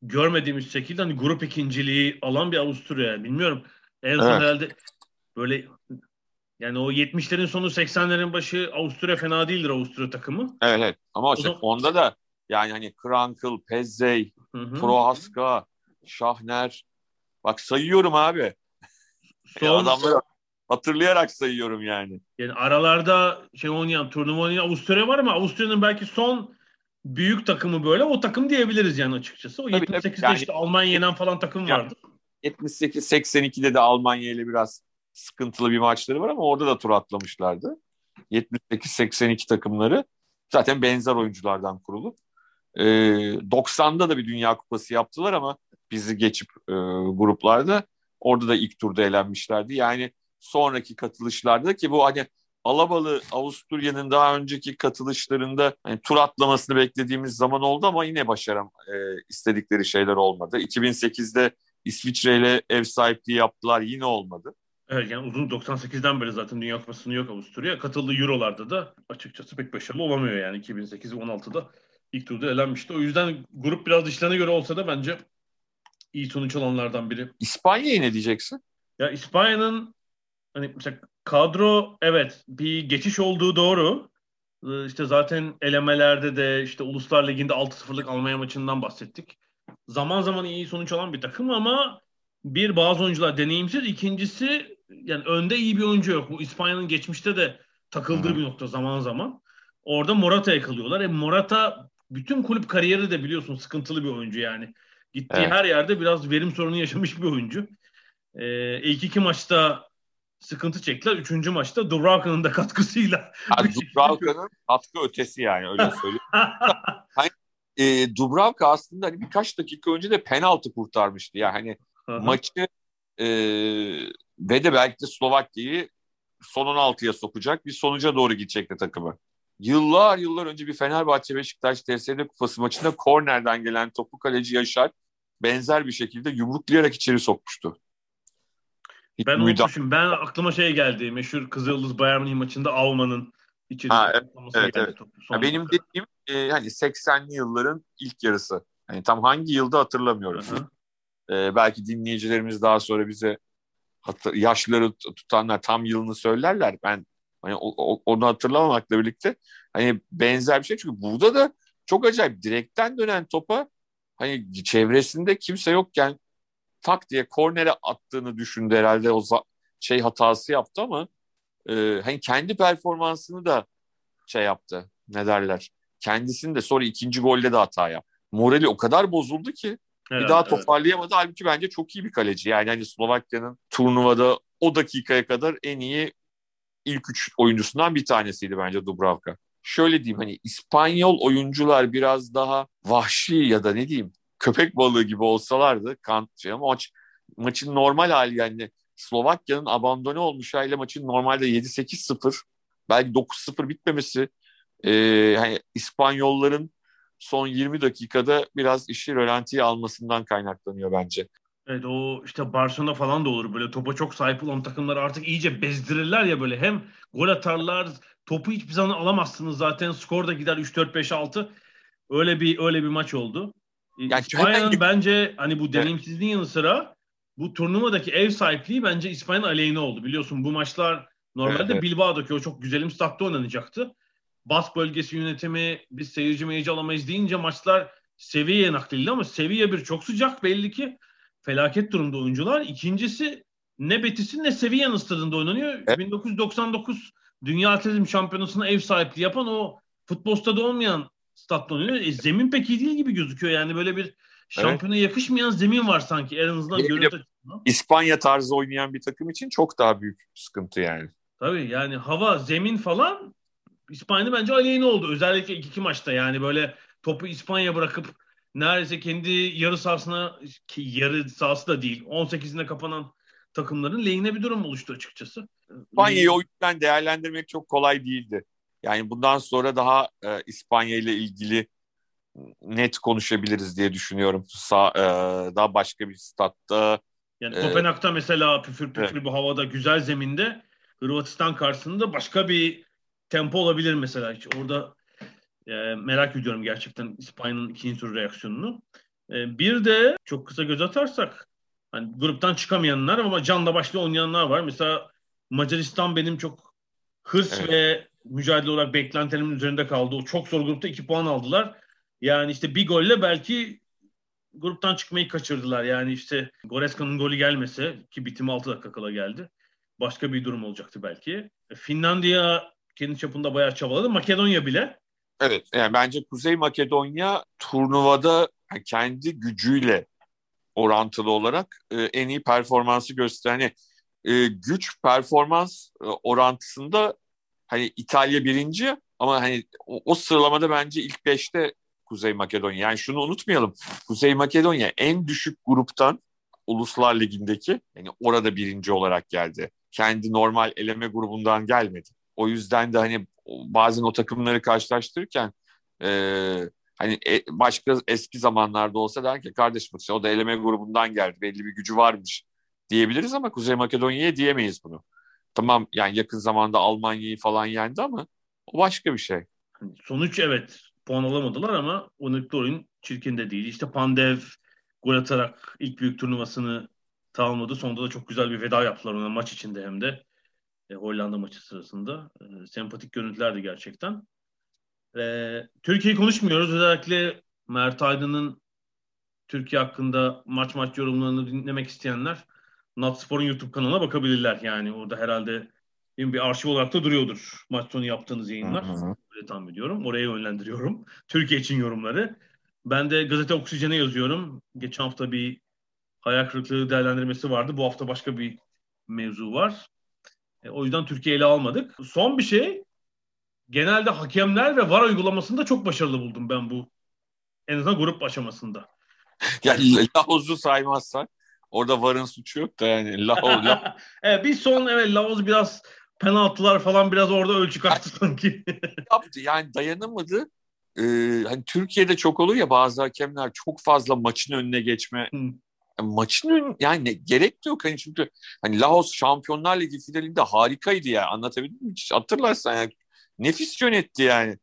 görmediğimiz şekilde hani grup ikinciliği alan bir Avusturya. Bilmiyorum. En son evet. herhalde böyle Yani o yetmişlerin sonu seksenlerin başı Avusturya fena değildir, Avusturya takımı. Evet evet ama o şey, zaman... onda da yani hani Krankl, Pezzey, Prohaska, Şahner. Bak sayıyorum abi. Son... Adamları hatırlayarak sayıyorum yani. Yani aralarda şey oynayan, turnuva oynayan Avusturya var ama Avusturya'nın belki son büyük takımı böyle o takım diyebiliriz yani açıkçası. O tabii, yetmiş sekizde yani, işte Almanya yenen falan takım yani, vardı. yetmiş sekiz seksen ikide de Almanya ile biraz sıkıntılı bir maçları var ama orada da tur atlamışlardı. yetmiş sekiz seksen iki takımları zaten benzer oyunculardan kurulup e, doksanda da bir Dünya Kupası yaptılar ama bizi geçip e, gruplarda orada da ilk turda elenmişlerdi. Yani sonraki katılışlarda ki bu hani alabalı Avusturya'nın daha önceki katılışlarında hani tur atlamasını beklediğimiz zaman oldu ama yine başaram e, istedikleri şeyler olmadı. iki bin sekizde İsviçre ile ev sahipliği yaptılar, yine olmadı. Evet yani uzun doksan sekizden beri zaten Dünya Kupası'nın yok Avusturya. Katıldığı Euro'larda da açıkçası pek başarılı olamıyor yani iki bin sekiz on altıda ilk turda elenmişti. O yüzden grup biraz dışlarına göre olsa da bence iyi sonuç olanlardan biri. İspanya'ya ne diyeceksin? Ya İspanya'nın hani mesela kadro evet bir geçiş olduğu doğru. İşte zaten elemelerde de işte Uluslar Ligi'nde altı sıfırlık Almanya maçından bahsettik. Zaman zaman iyi sonuç olan bir takım ama bir bazı oyuncular deneyimsiz, ikincisi yani önde iyi bir oyuncu yok. Bu İspanya'nın geçmişte de takıldığı hmm. bir nokta zaman zaman. Orada Morata'ya kalıyorlar. E Morata bütün kulüp kariyeri de biliyorsun sıkıntılı bir oyuncu yani. Gittiği evet. her yerde biraz verim sorunu yaşamış bir oyuncu. Ee, ilk iki maçta sıkıntı çektiler. Üçüncü maçta Dubravka'nın da katkısıyla. Yani Dubravka'nın katkı ötesi yani öyle söyleyeyim. hani, e, Dubravka aslında hani birkaç dakika önce de penaltı kurtarmıştı. Yani hani Hı-hı. maçı e, ve de belki de Slovakya'yı son on altıya sokacak bir sonuca doğru gidecekti takımı. Yıllar yıllar önce bir Fenerbahçe-Beşiktaş T S D Kupası maçında kornerden gelen topu kaleci Yaşar benzer bir şekilde yumruklayarak içeri sokmuştu. Hiç ben unutmuşum. Ben aklıma şey geldi. Meşhur Kızıldız Bayern Münih maçında Avman'ın içeri sokması evet, evet. topu. Benim dediğim e, hani seksenli yılların ilk yarısı. Hani tam hangi yılda hatırlamıyorum. Hı-hı. Ee, belki dinleyicilerimiz daha sonra bize hatır, yaşları tutanlar tam yılını söylerler. Ben hani o, onu hatırlamamakla birlikte hani benzer bir şey. Çünkü burada da çok acayip direkten dönen topa hani çevresinde kimse yokken tak diye kornere attığını düşündü herhalde, o za- şey hatası yaptı ama e, hani kendi performansını da şey yaptı. Ne derler? Kendisini de sonra ikinci golde de hata yaptı. Morali o kadar bozuldu ki bir evet, daha toparlayamadı. Evet. Halbuki bence çok iyi bir kaleci. Yani hani Slovakya'nın turnuvada o dakikaya kadar en iyi ilk üç oyuncusundan bir tanesiydi bence Dubravka. Şöyle diyeyim hani İspanyol oyuncular biraz daha vahşi ya da ne diyeyim köpek balığı gibi olsalardı kant ama maç, maçın normal hali yani Slovakya'nın abandone olmuş haliyle maçın normalde yedi sekiz sıfır belki dokuz sıfır bitmemesi e, hani İspanyolların son yirmi dakikada biraz işi rölantiye almasından kaynaklanıyor bence. Evet o işte Barcelona falan da olur. Böyle topa çok sahip olan takımları artık iyice bezdirirler ya böyle. Hem gol atarlar, topu hiçbir zaman alamazsınız zaten. Skor da gider üç dört beş altı. Öyle bir öyle bir maç oldu. Yani İspanya'nın hemen... bence hani bu deneyimsizliğin evet. yanı sıra bu turnuvadaki ev sahipliği bence İspanya'nın aleyhine oldu. Biliyorsun bu maçlar normalde evet, evet. Bilbao'daki o çok güzelim statta oynanacaktı. Bas bölgesi yönetimi biz seyirci meyirci alamayız deyince maçlar Sevilla'ya nakledildi ama Sevilla bir çok sıcak belli ki felaket durumda oyuncular. İkincisi ne Betis'in ne Sevilla'nın stadında oynanıyor. Evet. bin dokuz yüz doksan dokuz Dünya Atletizm Şampiyonası'na ev sahipliği yapan o futbol stadı olmayan statta oynanıyor. E, zemin pek iyi değil gibi gözüküyor yani böyle bir şampiyona evet. yakışmayan zemin var sanki en azından görüntü açısından. İspanya tarzı oynayan bir takım için çok daha büyük sıkıntı yani. Tabii yani hava, zemin falan İspanya bence aleyhine oldu. Özellikle ilk iki maçta yani böyle topu İspanya bırakıp neredeyse kendi yarı sahasına ki yarı sahası da değil on sekizinde kapanan takımların lehine bir durum oluştu açıkçası. İspanya'yı o yüzden değerlendirmek çok kolay değildi. Yani bundan sonra daha e, İspanya ile ilgili net konuşabiliriz diye düşünüyorum. Sa- e, daha başka bir statta. Yani e, Kopenhag'da mesela püfür püfür evet. bu havada güzel zeminde Hırvatistan karşısında başka bir tempo olabilir mesela. Hiç orada e, merak ediyorum gerçekten İspanya'nın ikinci tur reaksiyonunu. E, bir de çok kısa göz atarsak hani gruptan çıkamayanlar ama canla başla oynayanlar var. Mesela Macaristan benim çok hırs evet. ve mücadele olarak beklentilerimin üzerinde kaldı. O çok zor grupta iki puan aldılar. Yani işte bir golle belki gruptan çıkmayı kaçırdılar. Yani işte Goreska'nın golü gelmese ki bitimi altı dakika kala geldi. Başka bir durum olacaktı belki. Finlandiya kendi çapında bayağı çabaladı. Makedonya bile. Evet, yani bence Kuzey Makedonya turnuvada kendi gücüyle orantılı olarak en iyi performansı gösteren, yani güç performans orantısında hani İtalya birinci ama hani o, o sıralamada bence ilk beşte Kuzey Makedonya. Yani şunu unutmayalım. Kuzey Makedonya en düşük gruptan Uluslar Ligi'ndeki yani orada birinci olarak geldi. Kendi normal eleme grubundan gelmedi. O yüzden de hani bazen o takımları karşılaştırırken e, hani e, başka eski zamanlarda olsa der ki kardeşim o da eleme grubundan geldi. Belli bir gücü varmış diyebiliriz ama Kuzey Makedonya'ya diyemeyiz bunu. Tamam yani yakın zamanda Almanya'yı falan yendi ama o başka bir şey. Sonuç evet puan alamadılar ama onluklu oyun çirkin de değil. İşte Pandev gol atarak ilk büyük turnuvasını tamamladı. Sonunda da çok güzel bir veda yaptılar ona maç içinde hem de. E, Hollanda maçı sırasında. E, sempatik görüntülerdi gerçekten. E, Türkiye'yi konuşmuyoruz. Özellikle Mert Aydın'ın Türkiye hakkında maç maç yorumlarını dinlemek isteyenler NatSpor'un YouTube kanalına bakabilirler. Yani orada herhalde bir arşiv olarak da duruyordur maç sonu yaptığınız yayınlar. Hı hı. Öyle tahmin ediyorum. Oraya yönlendiriyorum. Türkiye için yorumları. Ben de gazete Oksijen'e yazıyorum. Geçen hafta bir hayal kırıklığı değerlendirmesi vardı. Bu hafta başka bir mevzu var. E, o yüzden Türkiye'yi ele almadık. Son bir şey. Genelde hakemler ve VAR uygulamasında çok başarılı buldum ben bu. En azından grup aşamasında. Yani Laos'u saymazsak. Orada VAR'ın suçu yok da yani. La, la. Evet, bir son evet Laos biraz penaltılar falan biraz orada ölçü kaçtı sanki. Yaptı yani dayanamadı. Ee, hani Türkiye'de çok olur ya bazı hakemler çok fazla maçın önüne geçme. Hmm. Yani maçın önüne yani gerek de yok. Hani çünkü hani Laos Şampiyonlar Ligi finalinde harikaydı ya. Anlatabildim mi? Hatırlarsan yani. Nefis yönetti yani.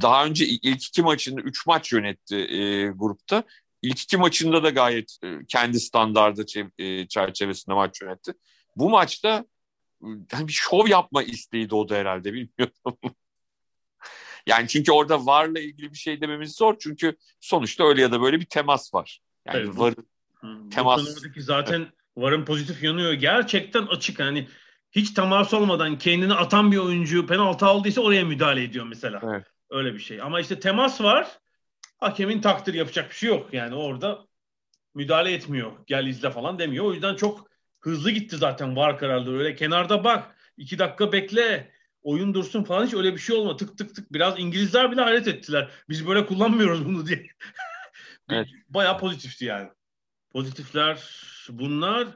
Daha önce ilk iki maçında üç maç yönetti e, grupta. İlk iki maçında da gayet kendi standardı çerçevesinde maç yönetti. Bu maçta yani bir şov yapma isteği doğdu herhalde bilmiyorum. Yani çünkü orada VAR'la ilgili bir şey dememiz zor. Çünkü sonuçta öyle ya da böyle bir temas var. Yani evet, VAR temas. Bu zaten VAR'ın pozitif yanıyor. Gerçekten açık yani hiç temas olmadan kendini atan bir oyuncu penaltı aldıysa oraya müdahale ediyor mesela. Evet. Öyle bir şey. Ama işte temas var. Hakemin takdir yapacak bir şey yok. Yani orada müdahale etmiyor. Gel izle falan demiyor. O yüzden çok hızlı gitti zaten VAR kararları. Öyle kenarda bak. iki dakika bekle. Oyun dursun falan. Hiç öyle bir şey olmadı. Tık tık tık. Biraz İngilizler bile hayret ettiler. Biz böyle kullanmıyoruz bunu diye. Evet. Bayağı pozitifti yani. Pozitifler bunlar.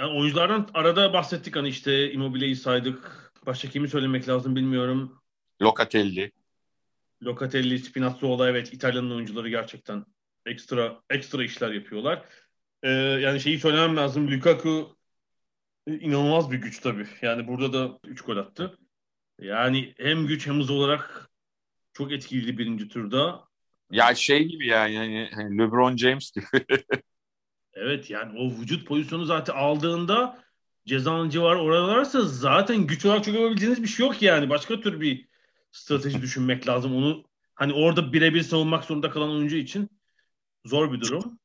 Yani oyunculardan arada bahsettik. Hani işte Immobile'yi saydık. Başka kimi söylemek lazım bilmiyorum. Locatelli. Locatelli, Spinazzola evet İtalya'nın oyuncuları gerçekten ekstra ekstra işler yapıyorlar. Ee, yani şeyi söylemem lazım. Lukaku inanılmaz bir güç tabii. Yani burada da üç gol attı. Yani hem güç hem hız olarak çok etkiliydi birinci turda. Ya şey gibi yani hani LeBron James gibi. Evet yani o vücut pozisyonu zaten aldığında cezanın civarı oralarsa zaten güç olarak çok yapabileceğiniz bir şey yok yani. Başka tür bir strateji düşünmek lazım. Onu hani orada birebir savunmak zorunda kalan oyuncu için zor bir durum.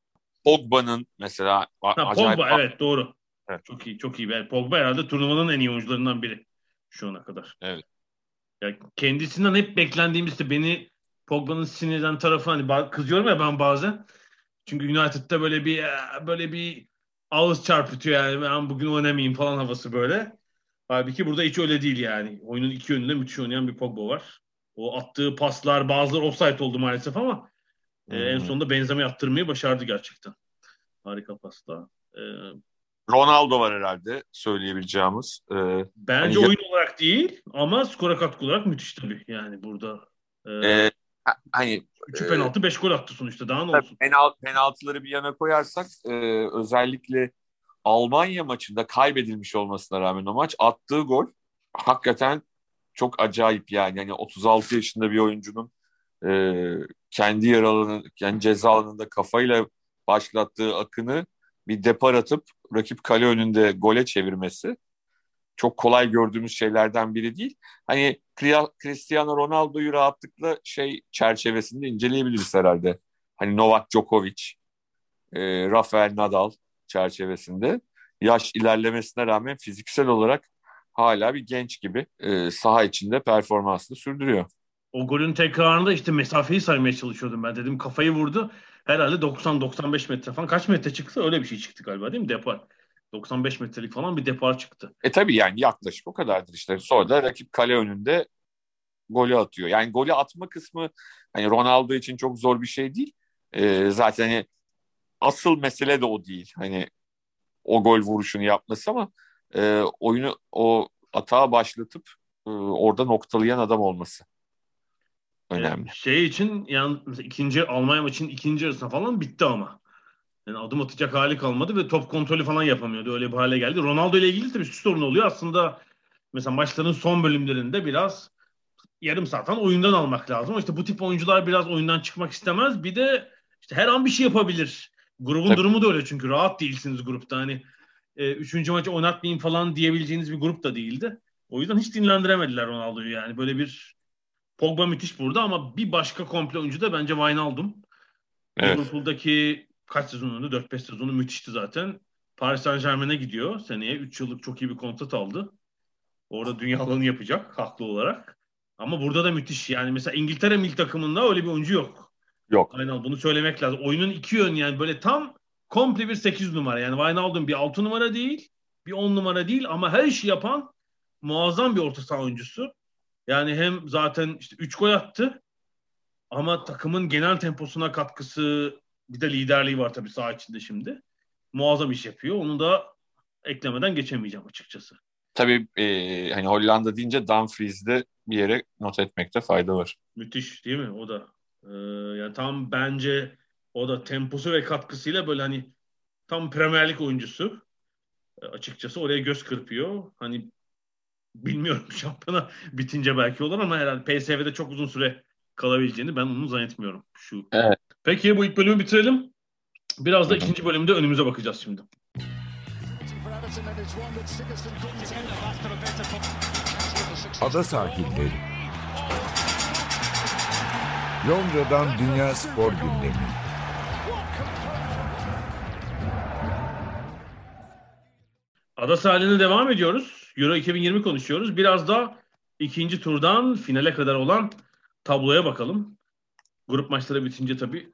Pogba'nın mesela ha, acayip... Pogba evet doğru. Evet. Çok iyi çok iyi. Pogba herhalde turnuvanın en iyi oyuncularından biri şu ana kadar. Evet. Yani kendisinden hep beklendiğimizde beni Pogba'nın sinirden tarafı hani kızıyorum ya ben bazen. Çünkü United'da böyle bir böyle bir ağız çarpıtıyor yani ben bugün oynamayayım falan havası böyle. Halbuki burada hiç öyle değil yani. Oyunun iki yönünde müthiş oynayan bir Pogba var. O attığı paslar bazıları offside oldu maalesef ama hmm. e, en sonunda benzeme yaptırmayı başardı gerçekten. Harika paslar. Ee, Ronaldo var herhalde söyleyebileceğimiz. Ee, bence hani... oyun olarak değil ama skora katkı olarak müthiş tabii. Yani burada e, ee, hani üç penaltı beş gol attı sonuçta daha ne olsun. Penalt, penaltıları bir yana koyarsak e, özellikle Almanya maçında kaybedilmiş olmasına rağmen o maç attığı gol hakikaten çok acayip yani. Yani otuz altı yaşında bir oyuncunun e, kendi yer alanı, yani ceza alanında kafayla başlattığı akını bir depar atıp rakip kale önünde gole çevirmesi çok kolay gördüğümüz şeylerden biri değil. Hani Cristiano Ronaldo'yu rahatlıkla şey çerçevesinde inceleyebiliriz herhalde. Hani Novak Djokovic, e, Rafael Nadal çerçevesinde. Yaş ilerlemesine rağmen fiziksel olarak hala bir genç gibi e, saha içinde performansını sürdürüyor. O golün tekrarında işte mesafeyi saymaya çalışıyordum ben. Dedim kafayı vurdu. Herhalde doksan doksan beş metre falan. Kaç metre çıktı? Öyle bir şey çıktı galiba değil mi? Depar. doksan beş metrelik falan bir depar çıktı. E tabii yani yaklaşık o kadardır işte. Sonra da rakip kale önünde golü atıyor. Yani golü atma kısmı hani Ronaldo için çok zor bir şey değil. E, zaten hani asıl mesele de o değil. Hani o gol vuruşunu yapması ama e, oyunu o atağa başlatıp e, orada noktalayan adam olması önemli. Şey için yani ikinci Almanya maçının ikinci yarısına falan bitti ama. Yani adım atacak hali kalmadı ve top kontrolü falan yapamıyordu. Öyle bir hale geldi. Ronaldo ile ilgili tabii şu sorun oluyor. Aslında mesela maçların son bölümlerinde biraz yarım saatten oyundan almak lazım. İşte bu tip oyuncular biraz oyundan çıkmak istemez. Bir de işte her an bir şey yapabilir. Grubun tabii durumu da öyle çünkü rahat değilsiniz grupta. Hani e, üçüncü maçı oynatmayın falan diyebileceğiniz bir grup da değildi. O yüzden hiç dinlendiremediler Ronaldo'yu yani. Böyle bir Pogba müthiş burada ama bir başka komple oyuncu da bence Wijnaldum. Evet. Liverpool'daki kaç sezonunda? dört beş sezonu müthişti zaten. Paris Saint-Germain'e gidiyor seneye. üç yıllık çok iyi bir kontrat aldı. Orada dünyalarını yapacak haklı olarak. Ama burada da müthiş. Yani mesela İngiltere milli takımında öyle bir oyuncu yok. Yok. Aynen bunu söylemek lazım. Oyunun iki yönü yani böyle tam komple bir sekiz numara. Yani Wijnaldum bir altı numara değil, bir on numara değil ama her işi yapan muazzam bir orta saha oyuncusu. Yani hem zaten işte üç gol attı ama takımın genel temposuna katkısı, bir de liderliği var tabii saha içinde şimdi. Muazzam iş yapıyor. Onu da eklemeden geçemeyeceğim açıkçası. Tabii e, hani Hollanda deyince Dumfries'de bir yere not etmekte fayda var. Müthiş değil mi? O da e, yani tam bence o da temposu ve katkısıyla böyle hani tam Premier Lig oyuncusu. E, açıkçası oraya göz kırpıyor. Hani bilmiyorum şampiyona bitince belki olur ama herhalde P S V'de çok uzun süre kalabileceğini ben onu zannetmiyorum. Şu. Evet. Peki bu ilk bölümü bitirelim. Biraz da ikinci bölümde önümüze bakacağız şimdi. Ada sahilleri. Londra'dan Dünya Spor Gündemi. Ada sahiline devam ediyoruz. Euro iki bin yirmi konuşuyoruz. Biraz da ikinci turdan finale kadar olan tabloya bakalım. Grup maçları bitince tabii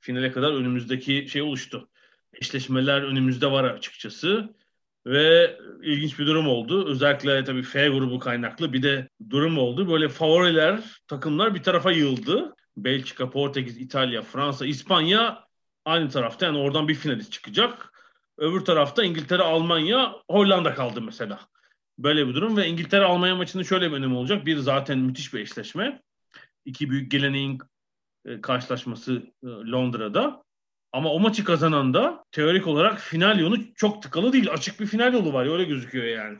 finale kadar önümüzdeki şey oluştu. Eşleşmeler önümüzde var açıkçası. Ve ilginç bir durum oldu. Özellikle tabii F grubu kaynaklı bir de durum oldu. Böyle favoriler, takımlar bir tarafa yığıldı. Belçika, Portekiz, İtalya, Fransa, İspanya aynı tarafta. Yani oradan bir finalist çıkacak. Öbür tarafta İngiltere, Almanya, Hollanda kaldı mesela. Böyle bir durum ve İngiltere-Almanya maçının şöyle bir önemi olacak. Bir zaten müthiş bir eşleşme. İki büyük geleneğin karşılaşması Londra'da. Ama o maçı kazanan da teorik olarak final yolu çok tıkalı değil. Açık bir final yolu var. Öyle gözüküyor yani.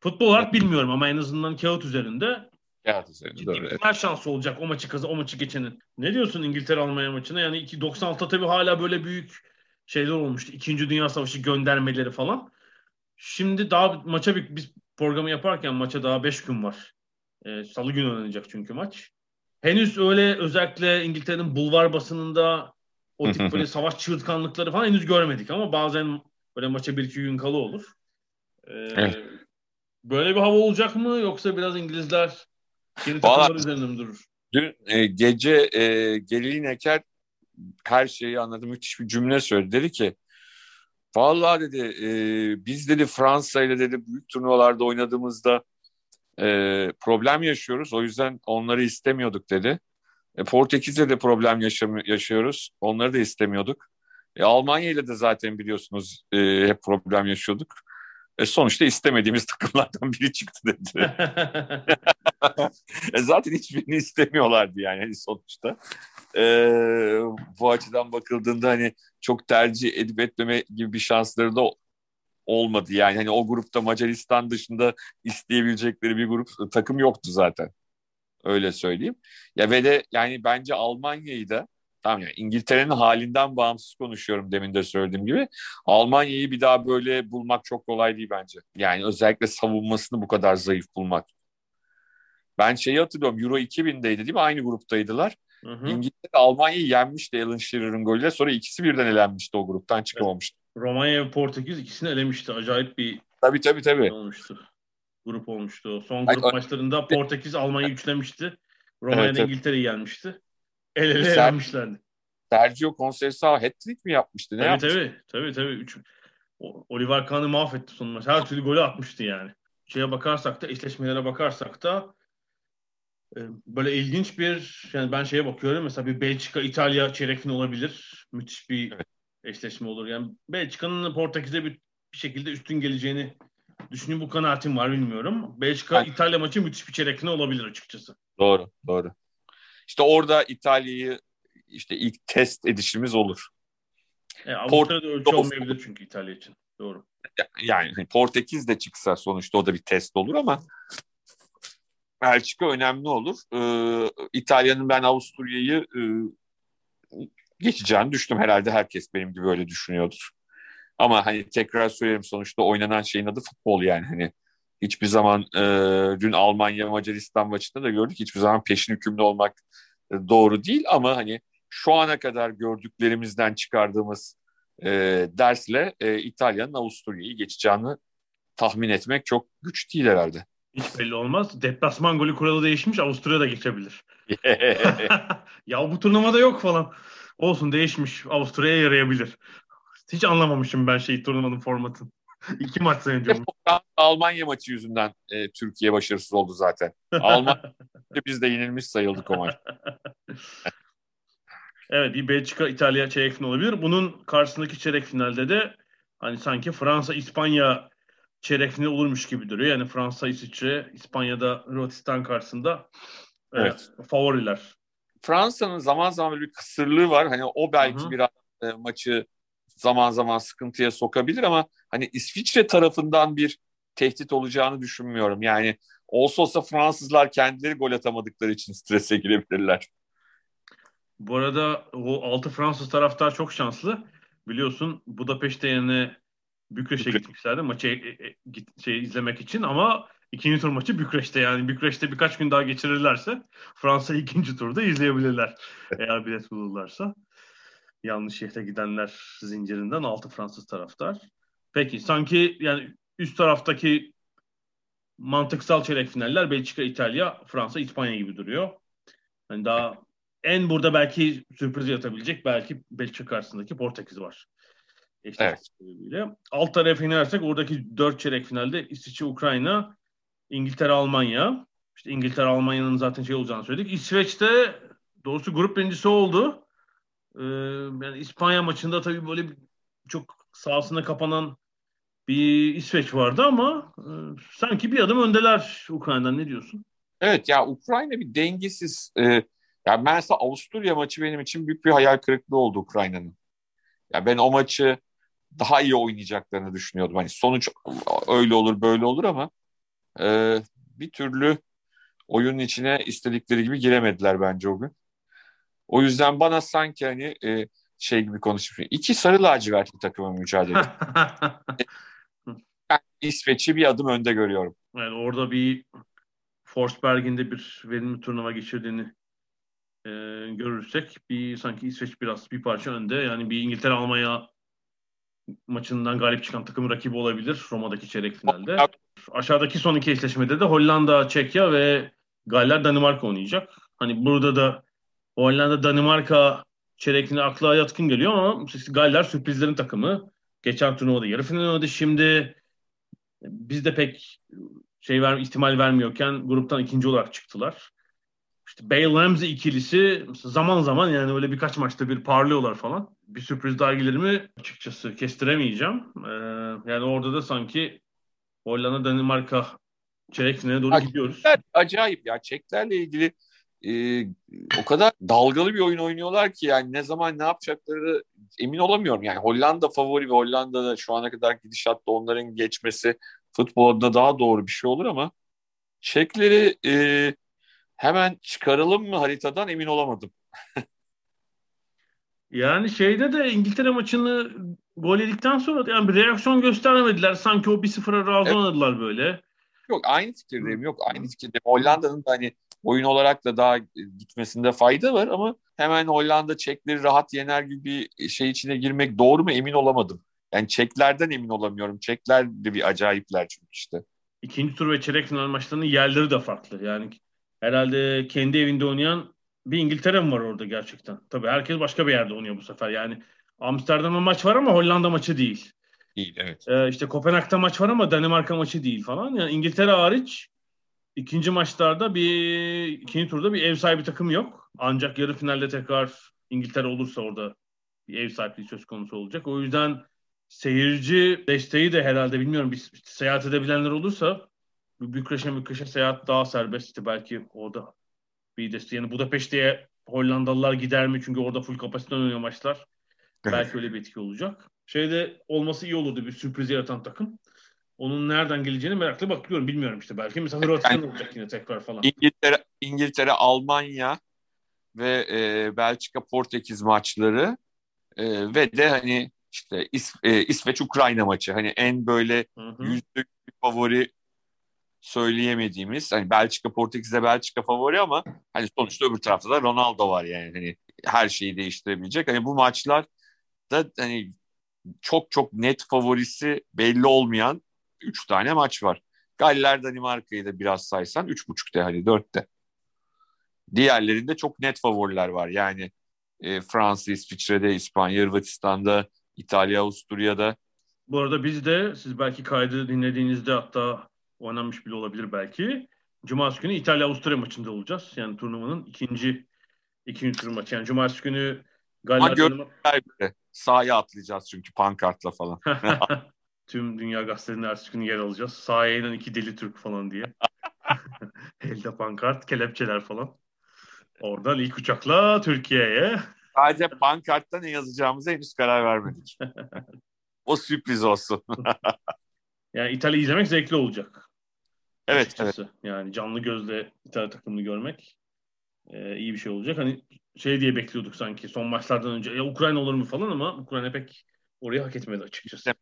Futbol olarak bilmiyorum ama en azından kağıt üzerinde kağıt üzerinde ciddi bir final şansı olacak o maçı kazan, o maçı geçenin. Ne diyorsun İngiltere-Almanya maçına? Yani iki doksan altıda tabii hala böyle büyük şeyler olmuştu. İkinci Dünya Savaşı göndermeleri falan. Şimdi daha maça bir, biz programı yaparken maça daha beş gün var. Ee, Salı günü oynanacak çünkü maç. Henüz öyle özellikle İngiltere'nin bulvar basınında o tip böyle savaş çığırtkanlıkları falan henüz görmedik ama bazen böyle maça bir iki gün kalı olur. Ee, evet. Böyle bir hava olacak mı yoksa biraz İngilizler geri takımlar üzerinde mi durur? Dün e, gece e, Gelin Eker her şeyi anladı. Müthiş bir cümle söyledi. Dedi ki vallahi dedi e, biz dedi Fransa ile dedi büyük turnuvalarda oynadığımızda E, problem yaşıyoruz. O yüzden onları istemiyorduk dedi. E, Portekiz'le de problem yaşam- yaşıyoruz. Onları da istemiyorduk. E, Almanya'yla da zaten biliyorsunuz e, hep problem yaşıyorduk. E, sonuçta istemediğimiz takımlardan biri çıktı dedi. e, zaten hiçbirini istemiyorlardı yani sonuçta. E, bu açıdan bakıldığında hani çok tercih edip etmeme gibi bir şansları da olmadı yani hani o grupta Macaristan dışında isteyebilecekleri bir grup takım yoktu zaten öyle söyleyeyim ya ve de yani bence Almanya'yı da Tamam yani İngiltere'nin halinden bağımsız konuşuyorum demin de söylediğim gibi. Almanya'yı bir daha böyle bulmak çok kolay değil bence. Yani özellikle savunmasını bu kadar zayıf bulmak. Ben şeyi hatırlıyorum, Euro iki bindeydi değil mi? Aynı gruptaydılar. Hı hı. İngiltere Almanya'yı yenmişti Alan Shearer'ın golüyle. Sonra ikisi birden elenmişti, o gruptan çıkamamıştı. Evet. Romanya ve Portekiz ikisini elemişti. Acayip bir tabii, tabii, tabii. olmuştu. Grup olmuştu. Son grup Ay, maçlarında Portekiz Almanya'yı üçlemişti. Romanya'da evet, evet. İngiltere'yi yenmişti. El ele Ser- yenmişlerdi. Sergio Conceição hat-trick mi yapmıştı? Ne tabii, yapmıştı? Tabii tabii. tabii. Üç... Oliver Kahn'ı mahvetti son maç. Her türlü golü atmıştı yani. Şeye bakarsak da, eşleşmelere bakarsak da böyle ilginç bir, yani ben şeye bakıyorum mesela, bir Belçika-İtalya çeyrek final olabilir. Müthiş bir evet. eşleşme olur. Yani Belçika'nın Portekiz'e bir, bir şekilde üstün geleceğini düşünün, bu kanaatim var, bilmiyorum. Belçika-İtalya maçı müthiş bir çeyrek final olabilir açıkçası. Doğru, doğru. İşte orada İtalya'yı işte ilk test edişimiz olur. Yani Avusturya'da Port- ölçü olmayabilir çünkü İtalya için. Doğru. Yani Portekiz de çıksa sonuçta o da bir test olur ama Belçika önemli olur. Ee, İtalya'nın ben Avusturya'yı e, geçeceğini düşündüm. Herhalde herkes benim gibi öyle düşünüyordur. Ama hani tekrar söyleyeyim, sonuçta oynanan şeyin adı futbol yani. Hani hiçbir zaman e, dün Almanya Macaristan maçında da gördük, hiçbir zaman peşin hükümlü olmak e, doğru değil ama hani şu ana kadar gördüklerimizden çıkardığımız e, dersle e, İtalya'nın Avusturya'yı geçeceğini tahmin etmek çok güç değil herhalde. Hiç belli olmaz. Deplasman golü kuralı değişmiş. Avusturya da geçebilir. Ya bu turnuvada yok falan. Olsun, değişmiş. Avusturya'ya yarayabilir. Hiç anlamamışım ben şeyi, turnuvanın formatını. İki maç sayınca. Almanya maçı yüzünden e, Türkiye başarısız oldu zaten. Almanya biz de yenilmiş sayıldık o maç. Evet, bir Belçika-İtalya çeyrek final olabilir. Bunun karşısındaki çeyrek finalde de hani sanki Fransa-İspanya çeyrek final olurmuş gibi duruyor. Yani Fransa, İsviçre, İspanya'da Hırvatistan karşısında evet, evet. favoriler. Fransa'nın zaman zaman bir kısırlığı var. Hani o belki Hı-hı. biraz e, maçı zaman zaman sıkıntıya sokabilir ama hani İsviçre tarafından bir tehdit olacağını düşünmüyorum. Yani olsa olsa Fransızlar kendileri gol atamadıkları için strese girebilirler. Bu arada o altı Fransız taraftar çok şanslı. Biliyorsun Budapeşte yerine Bükreş'e gitmişlerdi maçı e, e, şey, izlemek için ama ikinci tur maçı Bükreş'te, yani Bükreş'te birkaç gün daha geçirirlerse Fransa ikinci turda izleyebilirler eğer bilet bulurlarsa. Yanlış yere gidenler zincirinden altı Fransız taraftar. Peki sanki yani üst taraftaki mantıksal çeyrek finaller Belçika, İtalya, Fransa, İspanya gibi duruyor. Yani daha en burada belki sürpriz yatabilecek belki Belçika karşısındaki Portekiz var. İşte evet. Sebebiyle. Alt tarafa inersek oradaki dört çeyrek finalde İsviçre, Ukrayna, İngiltere, Almanya. İşte İngiltere, Almanya'nın zaten şey olacağını söyledik. İsveç'te doğrusu grup birincisi oldu. Ee, yani İspanya maçında tabii böyle çok sahasına kapanan bir İsveç vardı ama e, sanki bir adım öndeler Ukrayna'dan. Ne diyorsun? Evet ya, Ukrayna bir dengesiz. E, ya mesela Avusturya maçı benim için büyük bir hayal kırıklığı oldu Ukrayna'nın. Ya ben o maçı daha iyi oynayacaklarını düşünüyordum. Hani sonuç öyle olur böyle olur ama e, bir türlü oyunun içine istedikleri gibi giremediler bence o gün. O yüzden bana sanki hani e, şey gibi konuşmuyor. İki sarı lacivertli takımı mücadele. Ben İsveç'i bir adım önde görüyorum. Yani orada bir Forsberg'in de bir verimli turnuva geçirdiğini e, görürsek bir sanki İsveç biraz bir parça önde. Yani bir İngiltere Almanya maçından galip çıkan takım rakibi olabilir Roma'daki çeyrek finalde. Aşağıdaki son iki eşleşmede de Hollanda, Çekya ve Galler, Danimarka oynayacak. Hani burada da Hollanda, Danimarka çeyrekine akla yatkın geliyor ama Galler sürprizlerin takımı. Geçen turnuvada yarı final oynadı. Şimdi biz de pek şey ver, ihtimal vermiyorken gruptan ikinci olarak çıktılar. İşte Bale-Ramsey ikilisi zaman zaman yani öyle birkaç maçta bir parlıyorlar falan. Bir sürpriz daha gelir mi açıkçası kestiremeyeceğim. Ee, yani orada da sanki Hollanda, Danimarka çeyrek finaline doğru acayip, gidiyoruz. Acayip ya, Çeklerle ilgili Ee, o kadar dalgalı bir oyun oynuyorlar ki yani ne zaman ne yapacakları emin olamıyorum. Yani Hollanda favori ve Hollanda'da şu ana kadar gidişatla onların geçmesi futbol adına daha doğru bir şey olur ama Çekleri e, hemen çıkaralım mı haritadan emin olamadım. Yani şeyde de İngiltere maçını gol yedikten sonra yani bir reaksiyon göstermediler. Sanki o bir sıfıra razı oynadılar evet. Böyle. Yok aynı fikirdeyim. Yok aynı fikirdeyim. Hollanda'nın da hani oyun olarak da daha gitmesinde fayda var ama hemen Hollanda Çekleri rahat yener gibi bir şey içine girmek doğru mu emin olamadım. Yani Çeklerden emin olamıyorum. Çekler de bir acayipler çünkü işte. İkinci tur ve çeyrek final maçlarının yerleri de farklı. Yani herhalde kendi evinde oynayan bir İngiltere mi var orada gerçekten? Tabii herkes başka bir yerde oynuyor bu sefer. Yani Amsterdam'a maç var ama Hollanda maçı değil. Değil evet. Ee, işte Kopenhag'da maç var ama Danimarka maçı değil falan. Yani İngiltere hariç ikinci maçlarda bir ikinci turda bir ev sahibi takım yok. Ancak yarı finalde tekrar İngiltere olursa orada bir ev sahipliği söz konusu olacak. O yüzden seyirci desteği de herhalde bilmiyorum bir seyahat edebilenler olursa Bükreş'e Bükreş'e seyahat daha serbestti belki orada bir desteği. Yani Budapeşte'ye Hollandalılar gider mi? Çünkü orada full kapasite oynuyor maçlar. Belki öyle bir etki olacak. Şeyde olması iyi olurdu bir sürpriz yaratan takım. Onun nereden geleceğini merakla bakıyorum. Bilmiyorum işte belki. Mesela Hırvatistan yani, olacak yine tekrar falan. İngiltere, İngiltere Almanya ve e, Belçika-Portekiz maçları e, ve de hani işte İs, e, İsveç-Ukrayna maçı. Hani en böyle yüzde favori söyleyemediğimiz hani Belçika-Portekiz'de Belçika favori ama hani sonuçta öbür tarafta da Ronaldo var yani. Hani her şeyi değiştirebilecek. Hani bu maçlar da hani çok çok net favorisi belli olmayan üç tane maç var. Galler Danimarka'yı da biraz saysan üç buçukta hani dörtte. Diğerlerinde çok net favoriler var. Yani e, Fransa, İsviçre'de, İspanya, Hırvatistan'da, İtalya, Avusturya'da. Bu arada biz de siz belki kaydı dinlediğinizde hatta oynanmış bile olabilir belki. Cumartesi günü İtalya Avusturya maçında olacağız. Yani turnuvanın ikinci ikinci tur maçı. Yani cumartesi günü Galler Danimarka'da sahaya atlayacağız çünkü pankartla falan. Tüm Dünya Gazetelerinde her gün yer alacağız. Sahaya inen iki deli Türk falan diye. Elde pankart, kelepçeler falan. Oradan ilk uçakla Türkiye'ye. Sadece pankartta ne yazacağımıza henüz karar vermedik. O sürpriz olsun. Yani İtalya izlemek zevkli olacak. Evet. Açıkçası. Evet. Yani canlı gözle İtalya takımını görmek e, iyi bir şey olacak. Hani şey diye bekliyorduk sanki son maçlardan önce. Ya Ukrayna olur mu falan ama Ukrayna pek orayı hak etmedi açıkçası. Evet.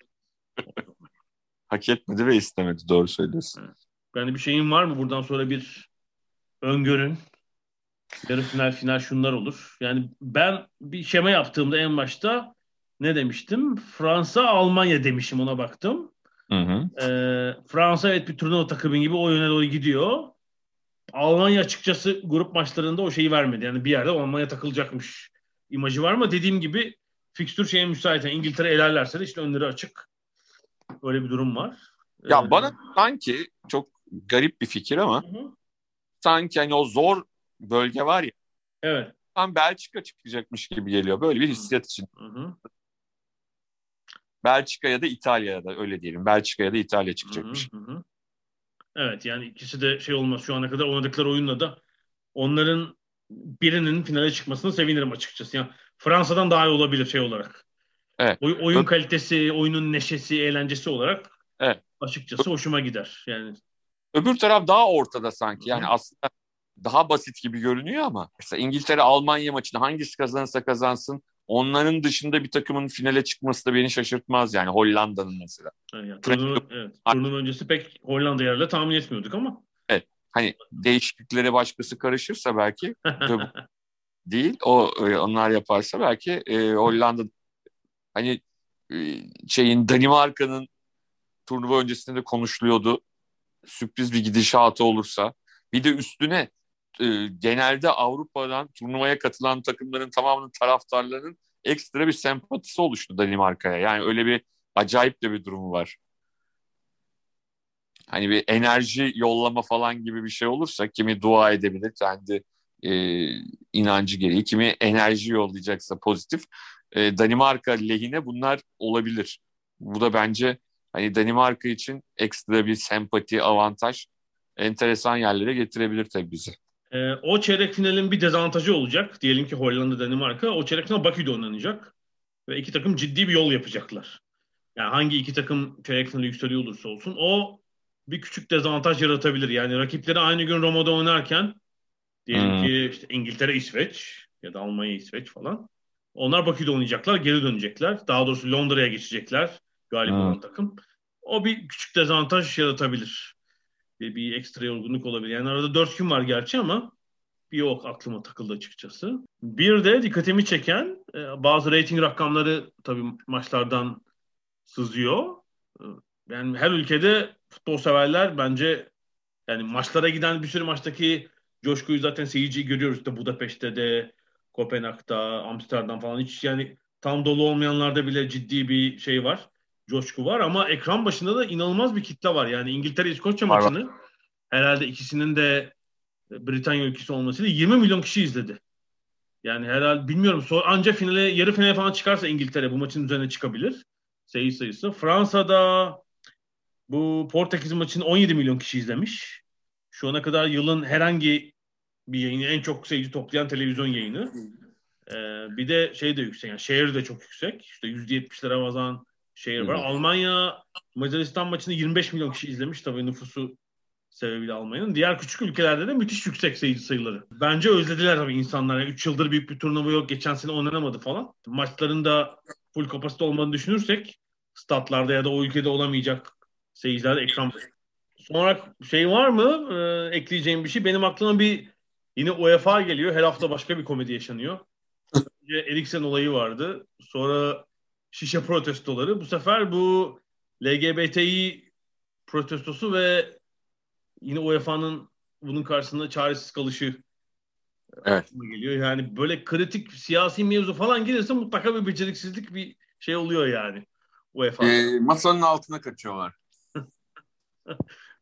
Hak etmedi ve istemedi. Doğru söylüyorsun. Evet. Yani bir şeyin var mı? Buradan sonra bir öngörün. Yarı final final şunlar olur. Yani ben bir şema yaptığımda en başta ne demiştim? Fransa, Almanya demişim. Ona baktım. Hı hı. Ee, Fransa evet bir turnuva takımı gibi o yöne doğru gidiyor. Almanya açıkçası grup maçlarında o şeyi vermedi. Yani bir yerde Almanya takılacakmış imajı var ama dediğim gibi fikstür şeye müsait. Yani İngiltere elerlerse de işte önleri açık. Öyle bir durum var. Ya ee, bana sanki çok garip bir fikir ama hı. sanki hani o zor bölge var ya. Evet. Tam Belçika çıkacakmış gibi geliyor. Böyle bir hissiyat için. Hı hı. Belçika ya da İtalya'ya da öyle diyelim. Belçika ya da İtalya çıkacakmış. Hı hı. Evet yani ikisi de şey olmaz. Şu ana kadar oynadıkları oyunla da onların birinin finale çıkmasını sevinirim açıkçası. Yani Fransa'dan daha iyi olabilir şey olarak. Evet. Oy, oyun kalitesi, oyunun neşesi, eğlencesi olarak evet. açıkçası hoşuma gider. Yani öbür taraf daha ortada sanki. Yani Hı-hı. aslında daha basit gibi görünüyor ama mesela İngiltere-Almanya maçını hangisi kazanırsa kazansın onların dışında bir takımın finale çıkması da beni şaşırtmaz yani Hollanda'nın mesela. Yani, turnuva evet. öncesi pek Hollanda yerle tahmin etmiyorduk ama. Evet. Hani değişikliklere başkası karışırsa belki değil. O onlar yaparsa belki e, Hollanda hani şeyin Danimarka'nın turnuva öncesinde de konuşuluyordu. Sürpriz bir gidişatı olursa. Bir de üstüne e, genelde Avrupa'dan turnuvaya katılan takımların tamamının taraftarlarının ekstra bir sempatisi oluştu Danimarka'ya. Yani öyle bir acayip de bir durumu var. Hani bir enerji yollama falan gibi bir şey olursa kimi dua edebilir kendi e, inancı gereği. Kimi enerji yollayacaksa pozitif. Danimarka lehine bunlar olabilir. Bu da bence hani Danimarka için ekstra bir sempati, avantaj enteresan yerlere getirebilir tabii bizi. E, o çeyrek finalin bir dezavantajı olacak. Diyelim ki Hollanda, Danimarka. O çeyrek final Bakü'de oynanacak. Ve iki takım ciddi bir yol yapacaklar. Yani hangi iki takım çeyrek finali yükseliyor olursa olsun o bir küçük dezavantaj yaratabilir. Yani rakipleri aynı gün Roma'da oynarken diyelim hmm. ki işte İngiltere, İsveç ya da Almanya, İsveç falan. Onlar Bakü'de oynayacaklar, geri dönecekler. Daha doğrusu Londra'ya geçecekler galip olan takım. O bir küçük dezavantaj yaratabilir. Bir, bir ekstra yorgunluk olabilir. Yani arada dört gün var gerçi ama bir o aklıma takıldı açıkçası. Bir de dikkatimi çeken bazı rating rakamları tabii maçlardan sızıyor. Yani her ülkede futbol severler bence yani maçlara giden bir sürü maçtaki coşkuyu zaten seyirciyi görüyoruz. İşte Budapeşte de, Kopenhag'da, Amsterdam falan hiç yani tam dolu olmayanlarda bile ciddi bir şey var. Coşku var ama ekran başında da inanılmaz bir kitle var. Yani İngiltere-İskoçya maçını herhalde ikisinin de Britanya ülkesi olmasıyla yirmi milyon kişi izledi. Yani herhalde bilmiyorum anca finale, yarı finale falan çıkarsa İngiltere bu maçın üzerine çıkabilir. Seyir sayısı. Fransa'da bu Portekiz maçını on yedi milyon kişi izlemiş. Şu ana kadar yılın herhangi bir yayını en çok seyirci toplayan televizyon yayını. Ee, bir de şey de yüksek. Yani şehir de çok yüksek. İşte yüzde yetmişlere bazan şehir var. Evet. Almanya Macaristan maçını yirmi beş milyon kişi izlemiş. Tabii nüfusu sebebiyle Almanya'nın. Diğer küçük ülkelerde de müthiş yüksek seyirci sayıları. Bence özlediler tabii insanlar. Yani üç yıldır büyük bir turnuva yok. Geçen sene oynanamadı falan. Maçların da full kapasite olmadığını düşünürsek statlarda ya da o ülkede olamayacak seyircilerde ekran. Sonra şey var mı? Ee, ekleyeceğim bir şey. Benim aklıma bir yine UEFA geliyor. Her hafta başka bir komedi yaşanıyor. Eriksen olayı vardı. Sonra şişe protestoları. Bu sefer bu L G B T İ protestosu ve yine U E F A'nın bunun karşısında çaresiz kalışı evet. Geliyor. Yani böyle kritik siyasi mevzu falan gelirse mutlaka bir beceriksizlik bir şey oluyor yani. U E F A. E, masanın altına kaçıyorlar.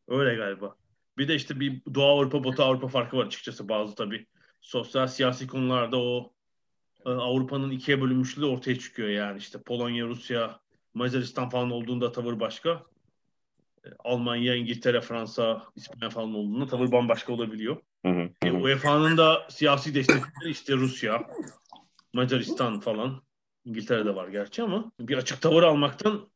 Öyle galiba. Bir de işte bir Doğu Avrupa, Batı Avrupa farkı var açıkçası bazı tabii. Sosyal, siyasi konularda o Avrupa'nın ikiye bölünmüşlüğü ortaya çıkıyor yani. İşte Polonya, Rusya, Macaristan falan olduğunda tavır başka. Almanya, İngiltere, Fransa, İspanya falan olduğunda tavır bambaşka olabiliyor. Hı hı. E, U E F A'nın da siyasi destekleri işte Rusya, Macaristan falan. İngiltere'de var gerçi ama bir açık tavır almaktan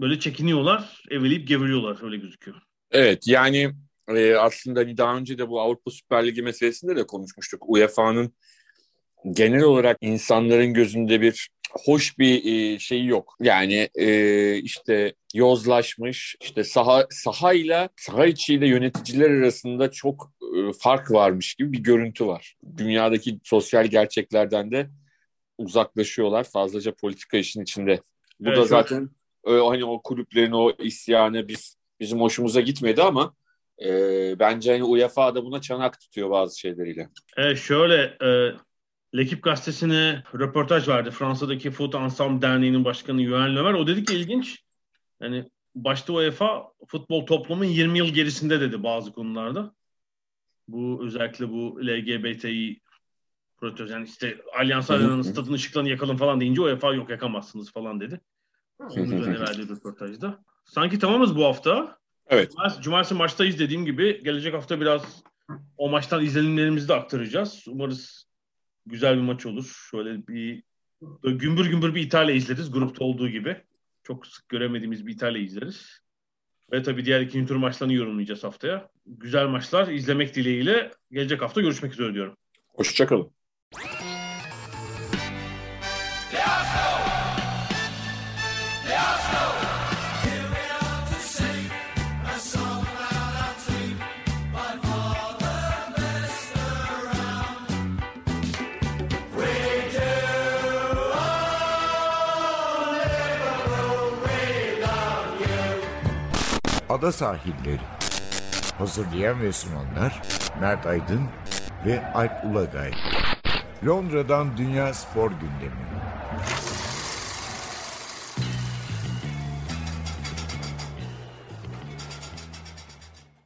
böyle çekiniyorlar, eveleyip geveliyorlar öyle gözüküyor. Evet yani e, aslında daha önce de bu Avrupa Süper Ligi meselesinde de konuşmuştuk. U E F A'nın genel olarak insanların gözünde bir hoş bir e, şeyi yok. Yani e, işte yozlaşmış, işte saha sahayla saha içiyle yöneticiler arasında çok e, fark varmış gibi bir görüntü var. Dünyadaki sosyal gerçeklerden de uzaklaşıyorlar. Fazlaca politika işin içinde. Bu evet, da zaten e, hani o kulüplerin o isyanı biz bizim hoşumuza gitmedi ama e, bence hani UEFA da buna çanak tutuyor bazı şeyleriyle. Evet şöyle e, L'Equipe gazetesine röportaj verdi. Fransa'daki Foot Ensemble Derneği'nin başkanı Yuen Löver. O dedi ki ilginç. Yani başta UEFA futbol toplumun yirmi yıl gerisinde dedi bazı konularda. Bu özellikle bu L G B T İ protesto yani işte Allianz Arena'nın stadın ışıklarını yakalım falan deyince UEFA yok yakamazsınız falan dedi. Onun üzerine verdiği röportajda. Sanki tamamız bu hafta. Evet. Cumartesi, cumartesi maçtayız dediğim gibi. Gelecek hafta biraz o maçtan izlenimlerimizi de aktaracağız. Umarız güzel bir maç olur. Şöyle bir gümbür gümbür bir İtalya izleriz. Grupta olduğu gibi. Çok sık göremediğimiz bir İtalya izleriz. Ve tabii diğer ikinci tur maçlarını yorumlayacağız haftaya. Güzel maçlar izlemek dileğiyle gelecek hafta görüşmek üzere diyorum. Hoşçakalın. Ada Sahilleri. Hazırlayan ve sunanlar Mert Aydın ve Alp Ulagay. Londra'dan Dünya Spor Gündemi.